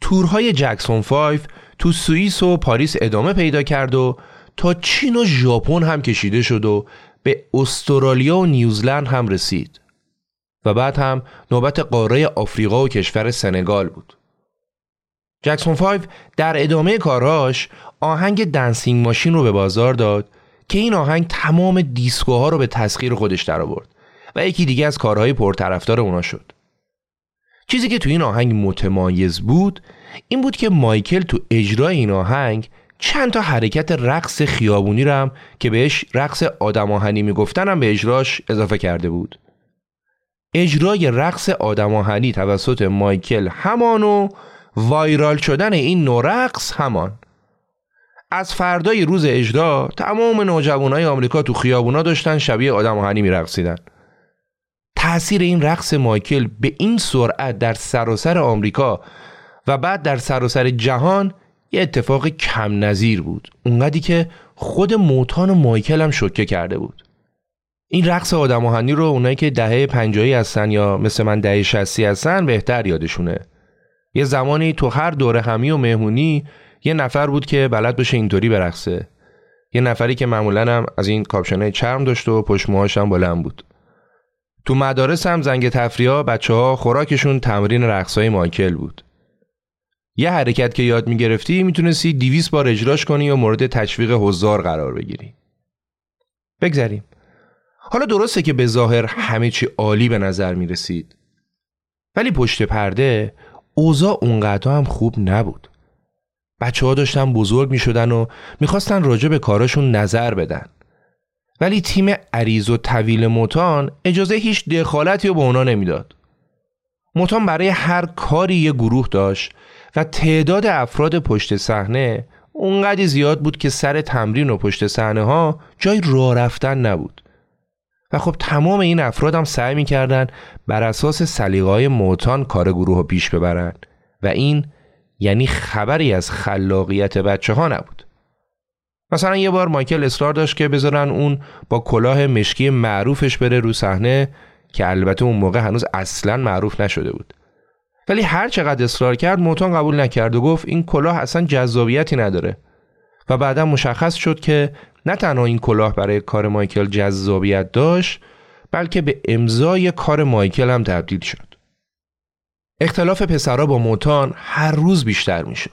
تورهای جکسون فایو تو سوئیس و پاریس ادامه پیدا کرد و تا چین و ژاپن هم کشیده شد و به استرالیا و نیوزلند هم رسید و بعد هم نوبت قاره آفریقا و کشور سنگال بود. جکسون فایو در ادامه کاراش آهنگ دنسینگ ماشین رو به بازار داد که این آهنگ تمام دیسکوها رو به تسخیر خودش درآورد و یکی دیگه از کارهای پرطرفدار اونا شد. چیزی که تو این آهنگ متمایز بود این بود که مایکل تو اجرای این آهنگ چند تا حرکت رقص خیابونی رو هم که بهش رقص آدم آهنی میگفتن هم به اجراش اضافه کرده بود. اجرای رقص آدم آهنی توسط مایکل همان و وایرال شدن این نوع رقص همان. از فردای روز اجرا تمام نوجوانای آمریکا تو خیابونا داشتن شبیه آدم آهنی میرقصیدن. تأثیر این رقص مایکل به این سرعت در سراسر آمریکا و بعد در سراسر جهان یه اتفاق کم نظیر بود. اونقدی که خود موتان و مایکل هم شوکه کرده بود. این رقص آدم آهنی رو اونایی که دهه پنجاهی هستن یا مثل من دهه شصتی هستن بهتر یادشونه. یه زمانی تو هر دوره همی و مهمونی یه نفر بود که بلد باشه اینطوری برقصه. یه نفری که معمولاً هم از این کاپشنای چرم داشت و پشت موهاش هم بلند بود. تو مدارس هم زنگ تفریحا بچه‌ها خوراکشون تمرین رقصای مایکل بود. یه حرکت که یاد می‌گرفتی میتونستی دویست بار اجراش کنی و مورد تشویق حضار قرار بگیری. بگذریم. حالا درسته که به ظاهر همه چی عالی به نظر می‌رسید. ولی پشت پرده اوضاع اونقدر هم خوب نبود. بچه ها داشتن بزرگ می شدن و می خواستن راجع به کاراشون نظر بدن. ولی تیم عریض و طویل موتان اجازه هیچ دخالتی رو به اونا نمی داد. موتان برای هر کاری یه گروه داشت و تعداد افراد پشت صحنه اونقدر زیاد بود که سر تمرین و پشت صحنه ها جای راه رفتن نبود. و خب تمام این افراد هم سعی می کردن بر اساس سلیقه‌های موتان کار گروه رو پیش ببرن و این یعنی خبری از خلاقیت بچه ها نبود. مثلا یه بار مایکل اصرار داشت که بذارن اون با کلاه مشکی معروفش بره رو صحنه که البته اون موقع هنوز اصلا معروف نشده بود. ولی هر چقدر اصرار کرد موتان قبول نکرد و گفت این کلاه اصلا جذابیتی نداره و بعدا مشخص شد که نه تنها این کلاه برای کار مایکل جذابیت داشت بلکه به امضای کار مایکل هم تبدیل شد. اختلاف پسرها با موتان هر روز بیشتر می شد.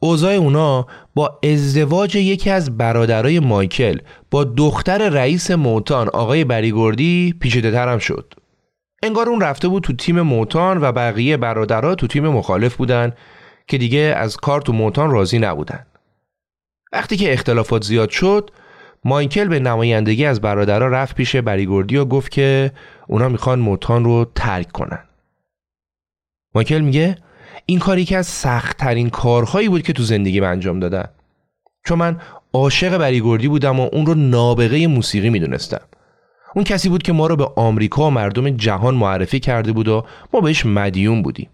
اوضاع اونا با ازدواج یکی از برادرای مایکل با دختر رئیس موتان آقای بری گوردی پیچیده‌تر هم شد. انگار اون رفته بود تو تیم موتان و بقیه برادرها تو تیم مخالف بودن که دیگه از کار تو موتان راضی نبودن. وقتی که اختلافات زیاد شد مایکل به نمایندگی از برادرها رفت پیش بری گوردی و گفت که اونا میخوان موتان رو ترک کنن. مایکل میگه این کاری که از سخت‌ترین کارهایی بود که تو زندگیم انجام دادم چون من عاشق بری گوردی بودم و اون رو نابغه موسیقی میدونستم. اون کسی بود که ما رو به آمریکا و مردم جهان معرفی کرده بود و ما بهش مدیون بودیم.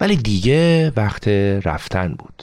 ولی دیگه وقت رفتن بود.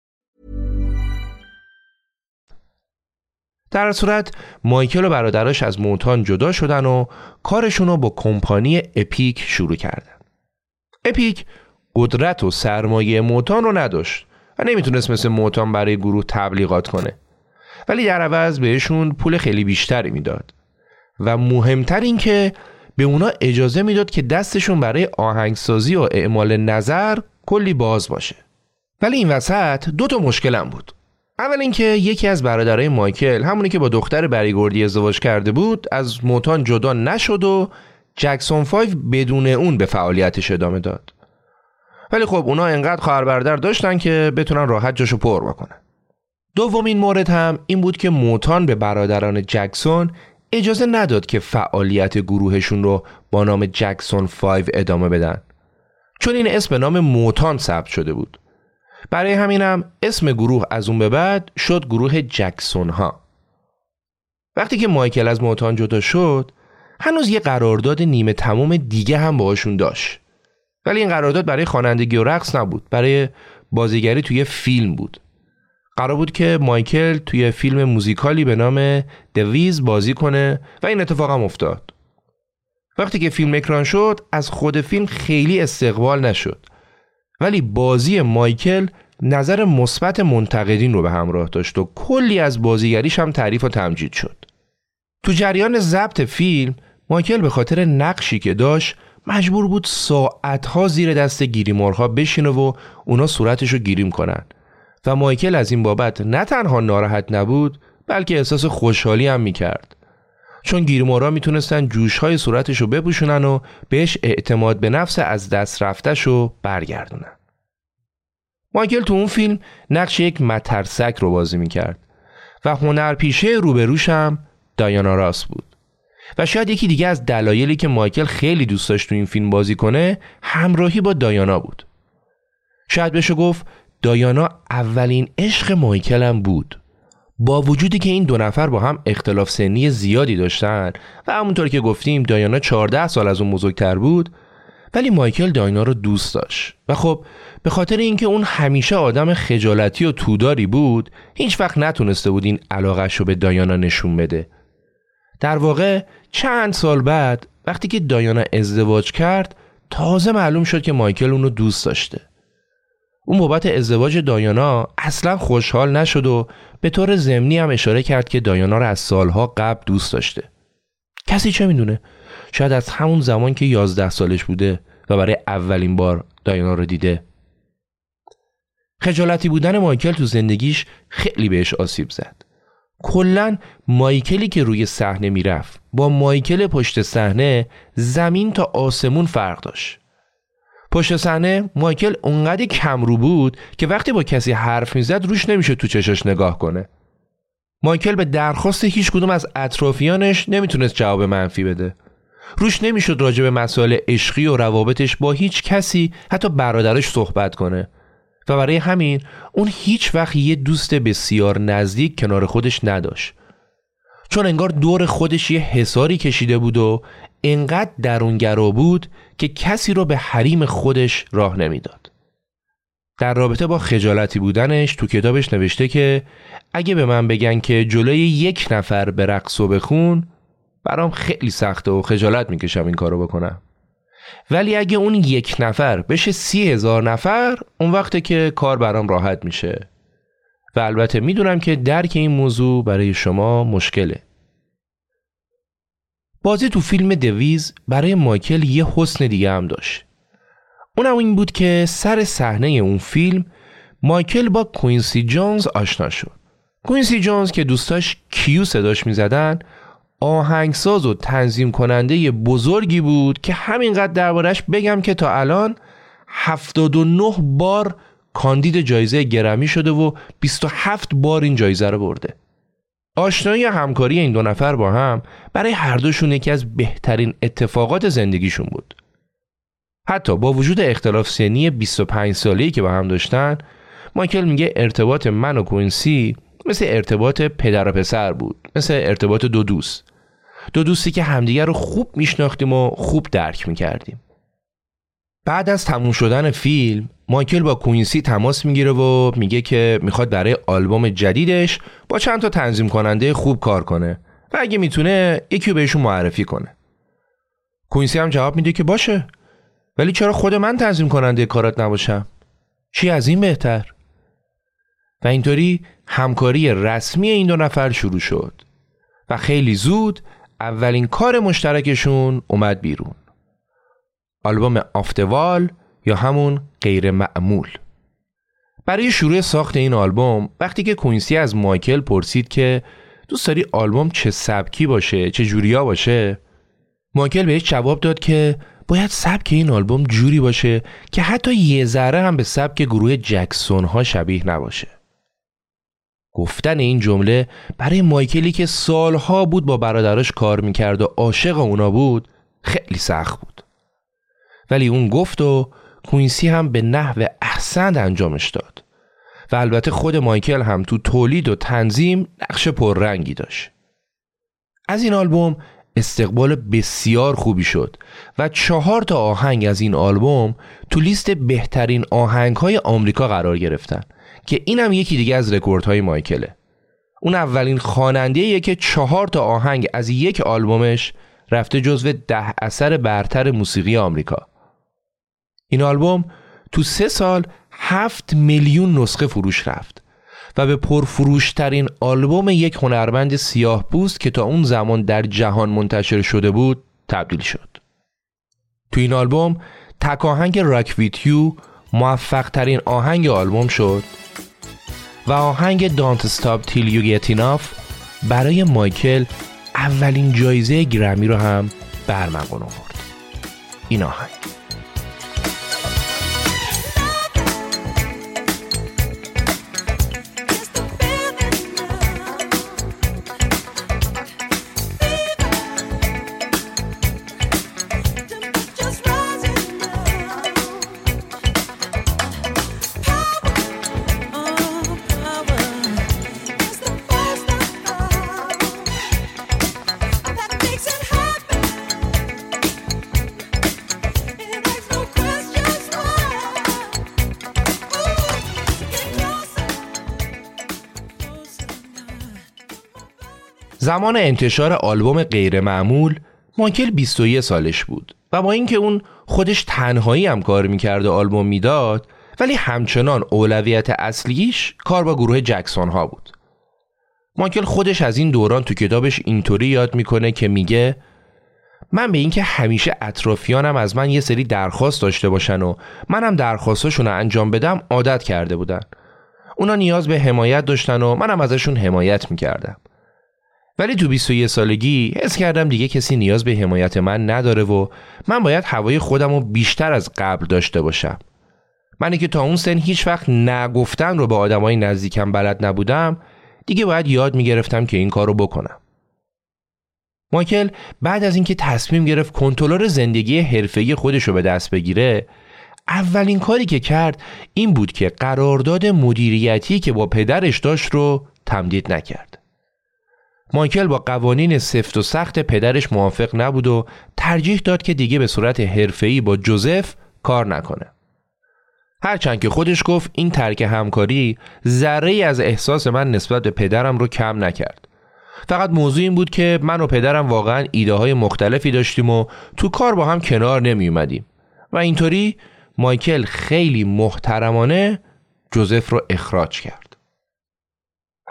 در صورت مایکل و برادراش از موتان جدا شدن و کارشون رو با کمپانی اپیک شروع کردن. اپیک قدرت و سرمایه موتان رو نداشت و نمیتونست مثل موتان برای گروه تبلیغات کنه. ولی در عوض بهشون پول خیلی بیشتری میداد و مهمتر این که به اونا اجازه میداد که دستشون برای آهنگسازی و اعمال نظر کلی باز باشه. ولی این وسط دو تا مشکلم بود. اول اینکه یکی از برادرای مایکل، همونی که با دختر بری گوردی ازدواج کرده بود، از موتان جدا نشد و جکسون فایو بدون اون به فعالیتش ادامه داد. ولی خب اونا انقدر خواهر برادر داشتن که بتونن راحت جاشو پر بکنن. دومین مورد هم این بود که موتان به برادران جکسون اجازه نداد که فعالیت گروهشون رو با نام جکسون فایو ادامه بدن، چون این اسم به نام موتان ثبت شده بود. برای همینم اسم گروه از اون به بعد شد گروه جکسون ها. وقتی که مایکل از موتان جدا شد، هنوز یه قرارداد نیمه تمام دیگه هم باهاشون داشت. ولی این قرارداد برای خوانندگی و رقص نبود، برای بازیگری توی فیلم بود. قرار بود که مایکل توی فیلم موزیکالی به نام دویز بازی کنه و این اتفاق هم افتاد. وقتی که فیلم اکران شد، از خود فیلم خیلی استقبال نشد. ولی بازی مایکل نظر مثبت منتقدین رو به همراه داشت و کلی از بازیگریش هم تعریف و تمجید شد. تو جریان ضبط فیلم، مایکل به خاطر نقشی که داشت مجبور بود ساعتها زیر دست گیریمارها بشینه و اونا صورتشو گیریم کنن و مایکل از این بابت نه تنها ناراحت نبود، بلکه احساس خوشحالی هم میکرد، چون گیریمارها میتونستن جوشهای صورتشو بپوشونن و بهش اعتماد به نفس از دست رفتشو برگردونن. مایکل تو اون فیلم نقش یک مترسک رو بازی میکرد و هنرپیشه روبروش هم دایانا راس بود و شاید یکی دیگه از دلایلی که مایکل خیلی دوست داشت تو این فیلم بازی کنه، همراهی با دایانا بود. شاید بشه گفت دایانا اولین عشق مایکل هم بود. با وجودی که این دو نفر با هم اختلاف سنی زیادی داشتن و همونطور که گفتیم دایانا چهارده سال از اون بزرگتر بود، ولی مایکل دایانا رو دوست داشت و خب به خاطر اینکه اون همیشه آدم خجالتی و توداری بود، هیچ وقت نتونسته بود این علاقه‌ش رو به دایانا نشون بده. در واقع چند سال بعد وقتی که دایانا ازدواج کرد، تازه معلوم شد که مایکل اونو دوست داشته. اون بابت ازدواج دایانا اصلا خوشحال نشد و به طور ضمنی هم اشاره کرد که دایانا رو از سالها قبل دوست داشته. کسی چه میدونه؟ شاید از همون زمان که یازده سالش بوده و برای اولین بار دایانا رو دیده. خجالتی بودن مایکل تو زندگیش خیلی بهش آسیب زد. کلاً مایکلی که روی صحنه میرفت با مایکل پشت صحنه زمین تا آسمون فرق داشت. پشت صحنه مایکل اونقدر کمرو بود که وقتی با کسی حرف میزد روش نمیشد تو چشش نگاه کنه. مایکل به درخواست هیچ کدوم از اطرافیانش نمیتونست جواب منفی بده. روش نمیشد راجع به مسائل عشقی و روابطش با هیچ کسی، حتی برادرش، صحبت کنه و برای همین اون هیچ وقت یه دوست بسیار نزدیک کنار خودش نداشت، چون انگار دور خودش یه حصاری کشیده بود و انقدر درونگرا بود که کسی رو به حریم خودش راه نمیداد. در رابطه با خجالتی بودنش تو کتابش نوشته که اگه به من بگن که جلوی یک نفر به رقص و بخون، برام خیلی سخته و خجالت میکشم این کارو بکنم، ولی اگه اون یک نفر بشه سی هزار نفر، اون وقته که کار برام راحت میشه. و البته میدونم که درک این موضوع برای شما مشکله. بازی تو فیلم دویز برای مایکل یه حسن دیگه هم داشت. اونم این بود که سر صحنه اون فیلم مایکل با کوینسی جونز آشنا شد. کوینسی جونز که دوستاش کیو صداش می‌زدن، آهنگساز و تنظیم کننده بزرگی بود که همینقدر دربارش بگم که تا الان هفتاد و نه بار کاندید جایزه گرمی شده و بیست و هفت بار این جایزه رو برده. آشنایی همکاری این دو نفر با هم برای هر دوشون یکی از بهترین اتفاقات زندگیشون بود. حتی با وجود اختلاف سنی بیست و پنج ساله‌ای که با هم داشتن، مایکل میگه ارتباط من و کوینسی مثل ارتباط پدر و پسر بود، مثل ارتباط دو دوست، دو دوستی که همدیگر رو خوب میشناختیم و خوب درک میکردیم. بعد از تموم شدن فیلم، مایکل با کوینسی تماس میگیره و میگه که میخواد برای آلبوم جدیدش با چند تا تنظیم کننده خوب کار کنه و اگه میتونه یکی رو بهشون معرفی کنه. کوینسی هم جواب میده که باشه، ولی چرا خود من تنظیم کننده کارات نباشم؟ چی از این بهتر؟ و اینطوری همکاری رسمی این دو نفر شروع شد و خیلی زود اولین کار مشترکشون اومد بیرون. آلبوم آف دی وال یا همون غیر معمول. برای شروع ساخت این آلبوم وقتی که کوینسی از مایکل پرسید که دوست داری آلبوم چه سبکی باشه، چه جوریا باشه، مایکل بهش جواب داد که باید سبک این آلبوم جوری باشه که حتی یه ذره هم به سبک گروه جکسون ها شبیه نباشه. گفتن این جمله برای مایکلی که سالها بود با برادرش کار میکرد و عاشق اونا بود خیلی سخت بود، ولی اون گفت و کوینسی هم به نحو احسن انجامش داد و البته خود مایکل هم تو تولید و تنظیم نقش پررنگی داشت. از این آلبوم استقبال بسیار خوبی شد و چهار تا آهنگ از این آلبوم تو لیست بهترین آهنگ‌های آمریکا قرار گرفتن که اینم یکی دیگه از رکوردهای مایکله. اون اولین خواننده‌ایه که چهار تا آهنگ از یک آلبومش رفته جزو ده اثر برتر موسیقی آمریکا. این آلبوم تو سه سال هفت میلیون نسخه فروش رفت و به پرفروشترین آلبوم یک هنرمند سیاه پوست که تا اون زمان در جهان منتشر شده بود تبدیل شد. تو این آلبوم تک آهنگ راک ویتیو موفق ترین آهنگ آلبوم شد و آهنگ Don't Stop Till You Get Enough برای مایکل اولین جایزه گرمی رو هم برمغان آورد. این آهنگ زمان انتشار آلبوم غیر معمول مایکل بیست و یک سالش بود و با اینکه اون خودش تنهایی هم کار میکرد و آلبوم میداد، ولی همچنان اولویت اصلیش کار با گروه جکسون ها بود. مایکل خودش از این دوران تو کتابش اینطوری یاد میکنه که میگه من به اینکه همیشه اطرافیانم از من یه سری درخواست داشته باشن و منم درخواستاشون رو انجام بدم عادت کرده بودن. اونا نیاز به حمایت داشتن و منم ازشون حمایت میکردم. ولی تو بیست و یک سالگی حس کردم دیگه کسی نیاز به حمایت من نداره و من باید هوای خودم رو بیشتر از قبل داشته باشم. منی که تا اون سن هیچ وقت نگفتن رو به آدمای نزدیکم بلد نبودم، دیگه باید یاد میگرفتم که این کار رو بکنم. مایکل بعد از اینکه تصمیم گرفت کنترل زندگی حرفه‌ای خودش رو به دست بگیره، اولین کاری که کرد این بود که قرارداد مدیریتی که با پدرش داشت رو تمدید نکرد. مایکل با قوانین سفت و سخت پدرش موافق نبود و ترجیح داد که دیگه به صورت حرفه‌ای با جوزف کار نکنه. هرچند که خودش گفت این ترک همکاری ذره‌ای از احساس من نسبت به پدرم رو کم نکرد. فقط موضوع این بود که من و پدرم واقعاً ایده‌های مختلفی داشتیم و تو کار با هم کنار نمی‌اومدیم و اینطوری مایکل خیلی محترمانه جوزف رو اخراج کرد.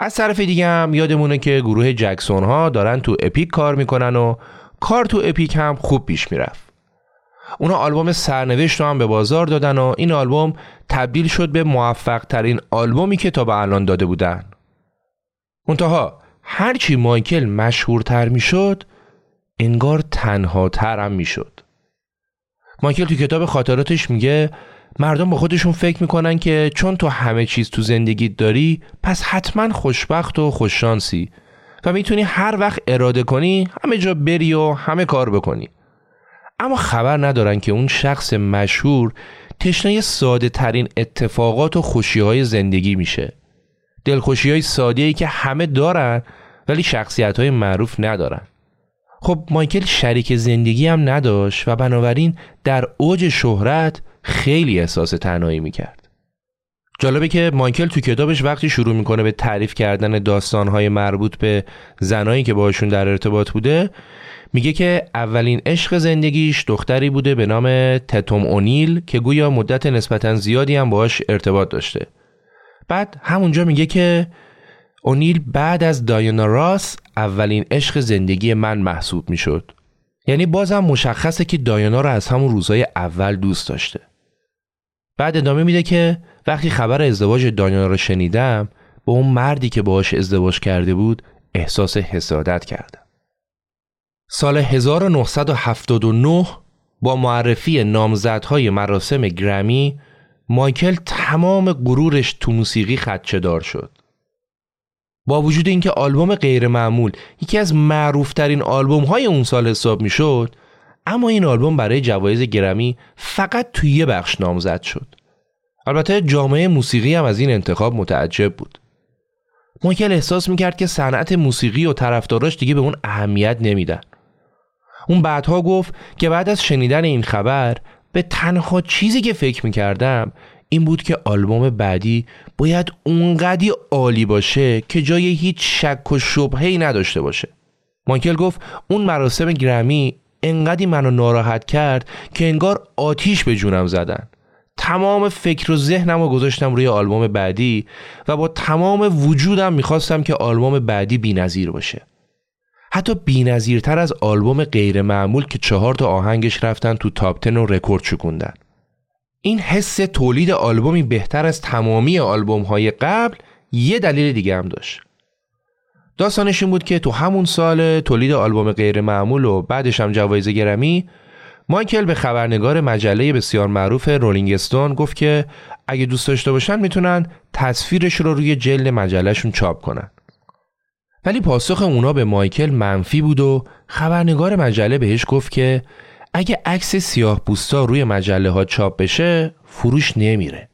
از طرف دیگه هم یادمونه که گروه جکسون ها دارن تو اپیک کار میکنن و کار تو اپیک هم خوب پیش میرفت. اونا آلبوم سرنوشت رو هم به بازار دادن و این آلبوم تبدیل شد به موفق ترین آلبومی که تا به الان داده بودن. منتها هرچی مایکل مشهورتر می شد انگار تنها تر هم می شد. مایکل تو کتاب خاطراتش میگه مردم با خودشون فکر میکنن که چون تو همه چیز تو زندگیت داری پس حتما خوشبخت و خوششانسی و میتونی هر وقت اراده کنی همه جا بری و همه کار بکنی. اما خبر ندارن که اون شخص مشهور تشنه ساده ترین اتفاقات و خوشیهای زندگی میشه. دلخوشیهای ساده‌ای که همه دارن ولی شخصیت‌های معروف ندارن. خب مایکل شریک زندگی هم نداشت و بنابراین در اوج شهرت خیلی احساس تنهایی میکرد. جالبه که مایکل تو کتابش وقتی شروع میکنه به تعریف کردن داستانهای مربوط به زنایی که باشون در ارتباط بوده میگه که اولین عشق زندگیش دختری بوده به نام تتوم اونیل که گویا مدت نسبتاً زیادی هم باهاش ارتباط داشته. بعد همونجا میگه که اونیل بعد از دایانا راس اولین عشق زندگی من محسوب میشد. یعنی بازم مشخصه که دایانا رو از همون روزهای اول دوست داشته. بعد ادامه میده که وقتی خبر ازدواج دایانا رو شنیدم با اون مردی که باهاش ازدواج کرده بود احساس حسادت کردم. سال هزار و نهصد و هفتاد و نه با معرفی نامزدهای مراسم گرمی مایکل تمام غرورش تو موسیقی خدشه‌دار شد. با وجود اینکه آلبوم غیرمعمول یکی از معروفترین آلبوم‌های اون سال حساب می‌شد، اما این آلبوم برای جوایز گرمی فقط توی یه بخش نامزد شد. البته جامعه موسیقی هم از این انتخاب متعجب بود. مایکل احساس می‌کرد که صنعت موسیقی و طرفداراش دیگه به اون اهمیت نمیدن. اون بعدها گفت که بعد از شنیدن این خبر به تنها چیزی که فکر می‌کردم این بود که آلبوم بعدی باید اونقدی عالی باشه که جای هیچ شک و شبهه‌ای نداشته باشه. مایکل گفت اون مراسم گرمی انقدی منو ناراحت کرد که انگار آتیش به جونم زدن. تمام فکر و ذهنم رو گذاشتم روی آلبوم بعدی و با تمام وجودم میخواستم که آلبوم بعدی بی‌نظیر باشه. حتی بی‌نظیرتر از آلبوم غیر معمول که چهار تا آهنگش رفتن تو تاپ ده و رکورد شکوندن. این حس تولید آلبومی بهتر از تمامی آلبوم‌های قبل یه دلیل دیگه هم داشت. داستانش این بود که تو همون سال تولید آلبوم غیر معمول و بعدش هم جوایز گرمی، مایکل به خبرنگار مجله بسیار معروف رولینگ استون گفت که اگه دوست داشته باشن میتونن تصویرش رو روی جلد مجلهشون چاپ کنن. ولی پاسخ اونا به مایکل منفی بود و خبرنگار مجله بهش گفت که اگه عکس سیاه‌پوستا روی مجله ها چاپ بشه فروش نمیره.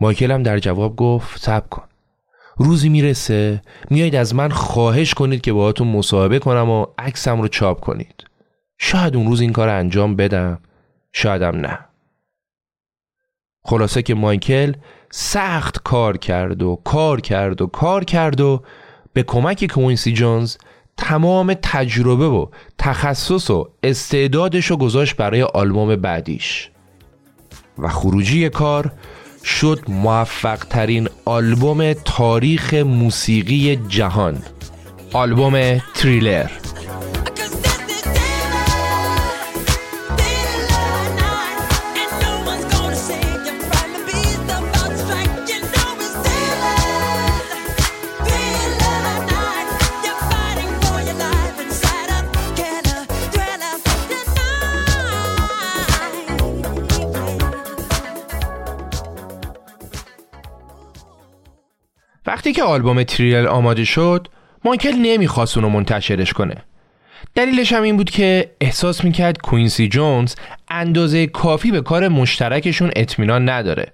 مایکل هم در جواب گفت صبر کن. روزی میرسه میایید از من خواهش کنید که باهاتون مصاحبه کنم و عکسم رو چاپ کنید. شاید اون روز این کار انجام بدم، شایدم نه. خلاصه که مایکل سخت کار کرد و کار کرد و کار کرد و به کمک کوینسی جونز تمام تجربه و تخصص و استعدادشو گذاشت برای آلبوم بعدیش و خروجی کار شد موفق ترین آلبوم تاریخ موسیقی جهان، آلبوم تریلر. وقتی که آلبوم تریلر آماده شد مایکل نمیخواست اونو منتشرش کنه. دلیلش هم این بود که احساس میکرد کوینسی جونز اندازه کافی به کار مشترکشون اطمینان نداره.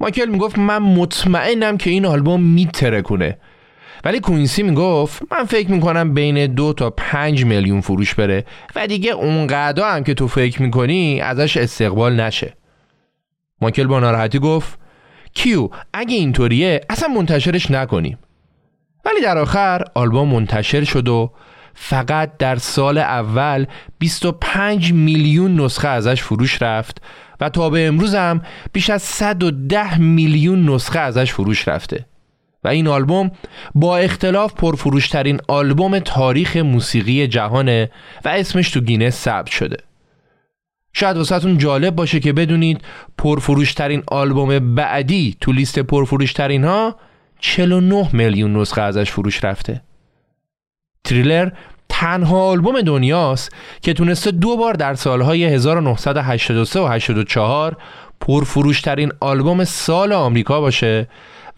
مایکل میگفت من مطمئنم که این آلبوم میترکونه، ولی کوینسی میگفت من فکر میکنم بین دو تا پنج میلیون فروش بره و دیگه اونقدر هم که تو فکر میکنی ازش استقبال نشه. مایکل با ناراحتی گفت کیو اگه اینطوریه اصلا منتشرش نکنیم. ولی در آخر آلبوم منتشر شد و فقط در سال اول بیست و پنج میلیون نسخه ازش فروش رفت و تا به امروز هم بیش از صد و ده میلیون نسخه ازش فروش رفته و این آلبوم با اختلاف پرفروشترین آلبوم تاریخ موسیقی جهانه و اسمش تو گینس ثبت شده. شاید واسهتون جالب باشه که بدونید پرفروشترین آلبوم بعدی تو لیست پرفروشترین ها چهل و نه میلیون نسخه ازش فروش رفته. تریلر تنها آلبوم دنیاست که تونسته دو بار در سالهای هزار و نهصد و هشتاد و سه و هشتاد و چهار پرفروشترین آلبوم سال آمریکا باشه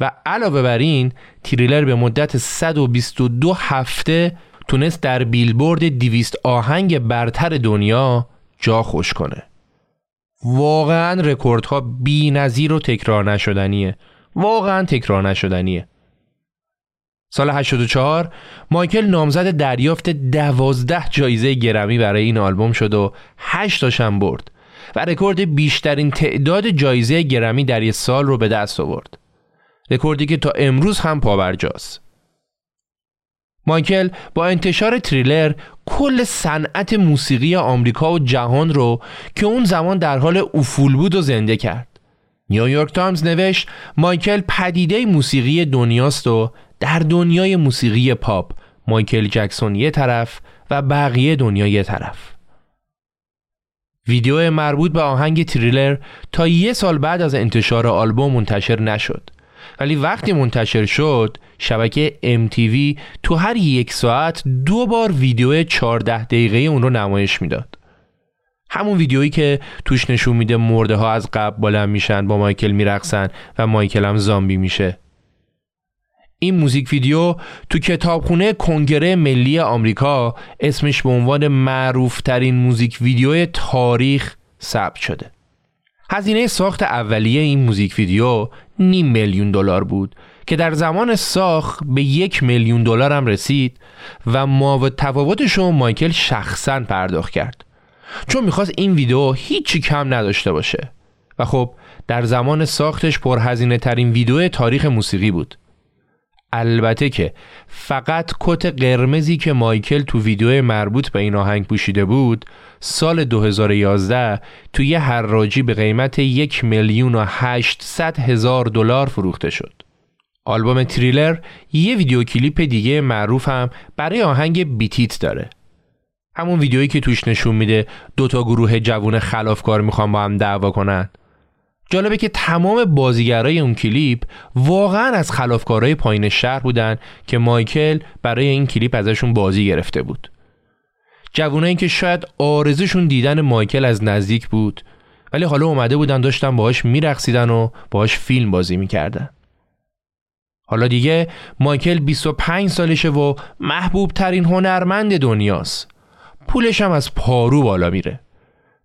و علاوه بر این تریلر به مدت صد و بیست و دو هفته تونست در بیلبورد دویست آهنگ برتر دنیا جا خوش کنه. واقعا رکوردها بی نظیر و تکرار نشدنیه. واقعا تکرار نشدنیه. سال هشتاد و چهار مایکل نامزد دریافت دوازده جایزه گرمی برای این آلبوم شد و هشت تاشم برد و رکورد بیشترین تعداد جایزه گرمی در یک سال رو به دست آورد. رکوردی که تا امروز هم پابرجاست. مایکل با انتشار تریلر کل صنعت موسیقی آمریکا و جهان رو که اون زمان در حال افول بود و زنده کرد. نیویورک تایمز نوشت مایکل پدیده موسیقی دنیاست و در دنیای موسیقی پاپ مایکل جکسون یه طرف و بقیه دنیا یه طرف. ویدیو مربوط به آهنگ تریلر تا یه سال بعد از انتشار آلبوم منتشر نشد، ولی وقتی منتشر شد شبکه ام تی وی تو هر یک ساعت دو بار ویدیو چهارده دقیقه اون رو نمایش میداد. همون ویدیویی که توش نشون میده مرده ها از قبر بالا میشن، با مایکل میرقصن و مایکل هم زامبی میشه. این موزیک ویدیو تو کتابخونه کنگره ملی آمریکا اسمش به عنوان معروف ترین موزیک ویدیوی تاریخ ثبت شده. هزینه ساخت اولیه این موزیک ویدیو نیم میلیون دلار بود که در زمان ساخت به یک میلیون دلار هم رسید و ماو تفاوتش رو مایکل شخصاً پرداخت کرد، چون میخواست این ویدیو هیچی کم نداشته باشه و خب در زمان ساختش پرهزینه ترین ویدیو تاریخ موسیقی بود. البته که فقط کت قرمزی که مایکل تو ویدیو مربوط به این آهنگ پوشیده بود سال دو هزار و یازده توی حراجی به قیمت یک میلیون و هشتصد هزار دلار فروخته شد. آلبوم تریلر یه ویدیو کلیپ دیگه معروف هم برای آهنگ بیتیت داره. همون ویدیویی که توش نشون میده دوتا گروه جوون خلافکار میخوان با هم دعوا کنن. جالبه که تمام بازیگرای اون کلیپ واقعا از خلافکارای پایین شهر بودن که مایکل برای این کلیپ ازشون بازی گرفته بود. جوونایی که شاید آرزوشون دیدن مایکل از نزدیک بود، ولی حالا اومده بودن داشتن باهاش میرقصیدن و باهاش فیلم بازی میکردن. حالا دیگه مایکل بیست و پنج سالشه و محبوب ترین هنرمند دنیاست. پولش هم از پارو بالا میره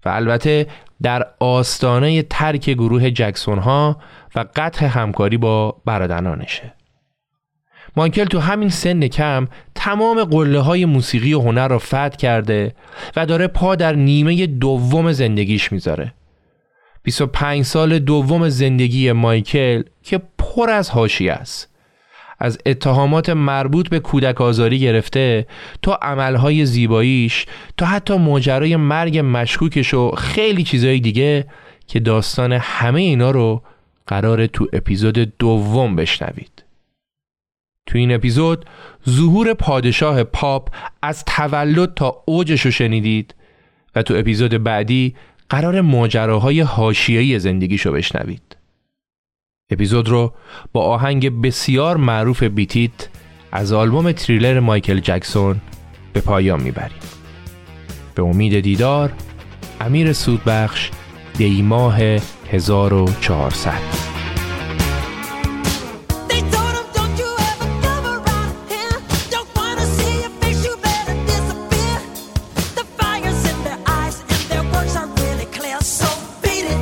و البته در آستانه ترک گروه جکسون ها و قطع همکاری با برادرانشه. مایکل تو همین سن کم تمام قله های موسیقی و هنر را فتح کرده و داره پا در نیمه دوم زندگیش میذاره. بیست و پنج سال دوم زندگی مایکل که پر از حاشیه است. از اتهامات مربوط به کودک آزاری گرفته تا عملهای زیباییش تا حتی ماجرای مرگ مشکوکش و خیلی چیزهای دیگه که داستان همه اینا رو قراره تو اپیزود دوم بشنوید. تو این اپیزود ظهور پادشاه پاپ از تولد تا اوجش رو شنیدید و تو اپیزود بعدی قرار ماجراهای حاشیه‌ای زندگیش رو بشنوید. اپیزود رو با آهنگ بسیار معروف بیتیت از آلبوم تریلر مایکل جکسون به پایان میبریم. به امید دیدار. امیر سودبخش، دیماه هزار و چهارصد. Beat it.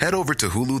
Head over to Hulu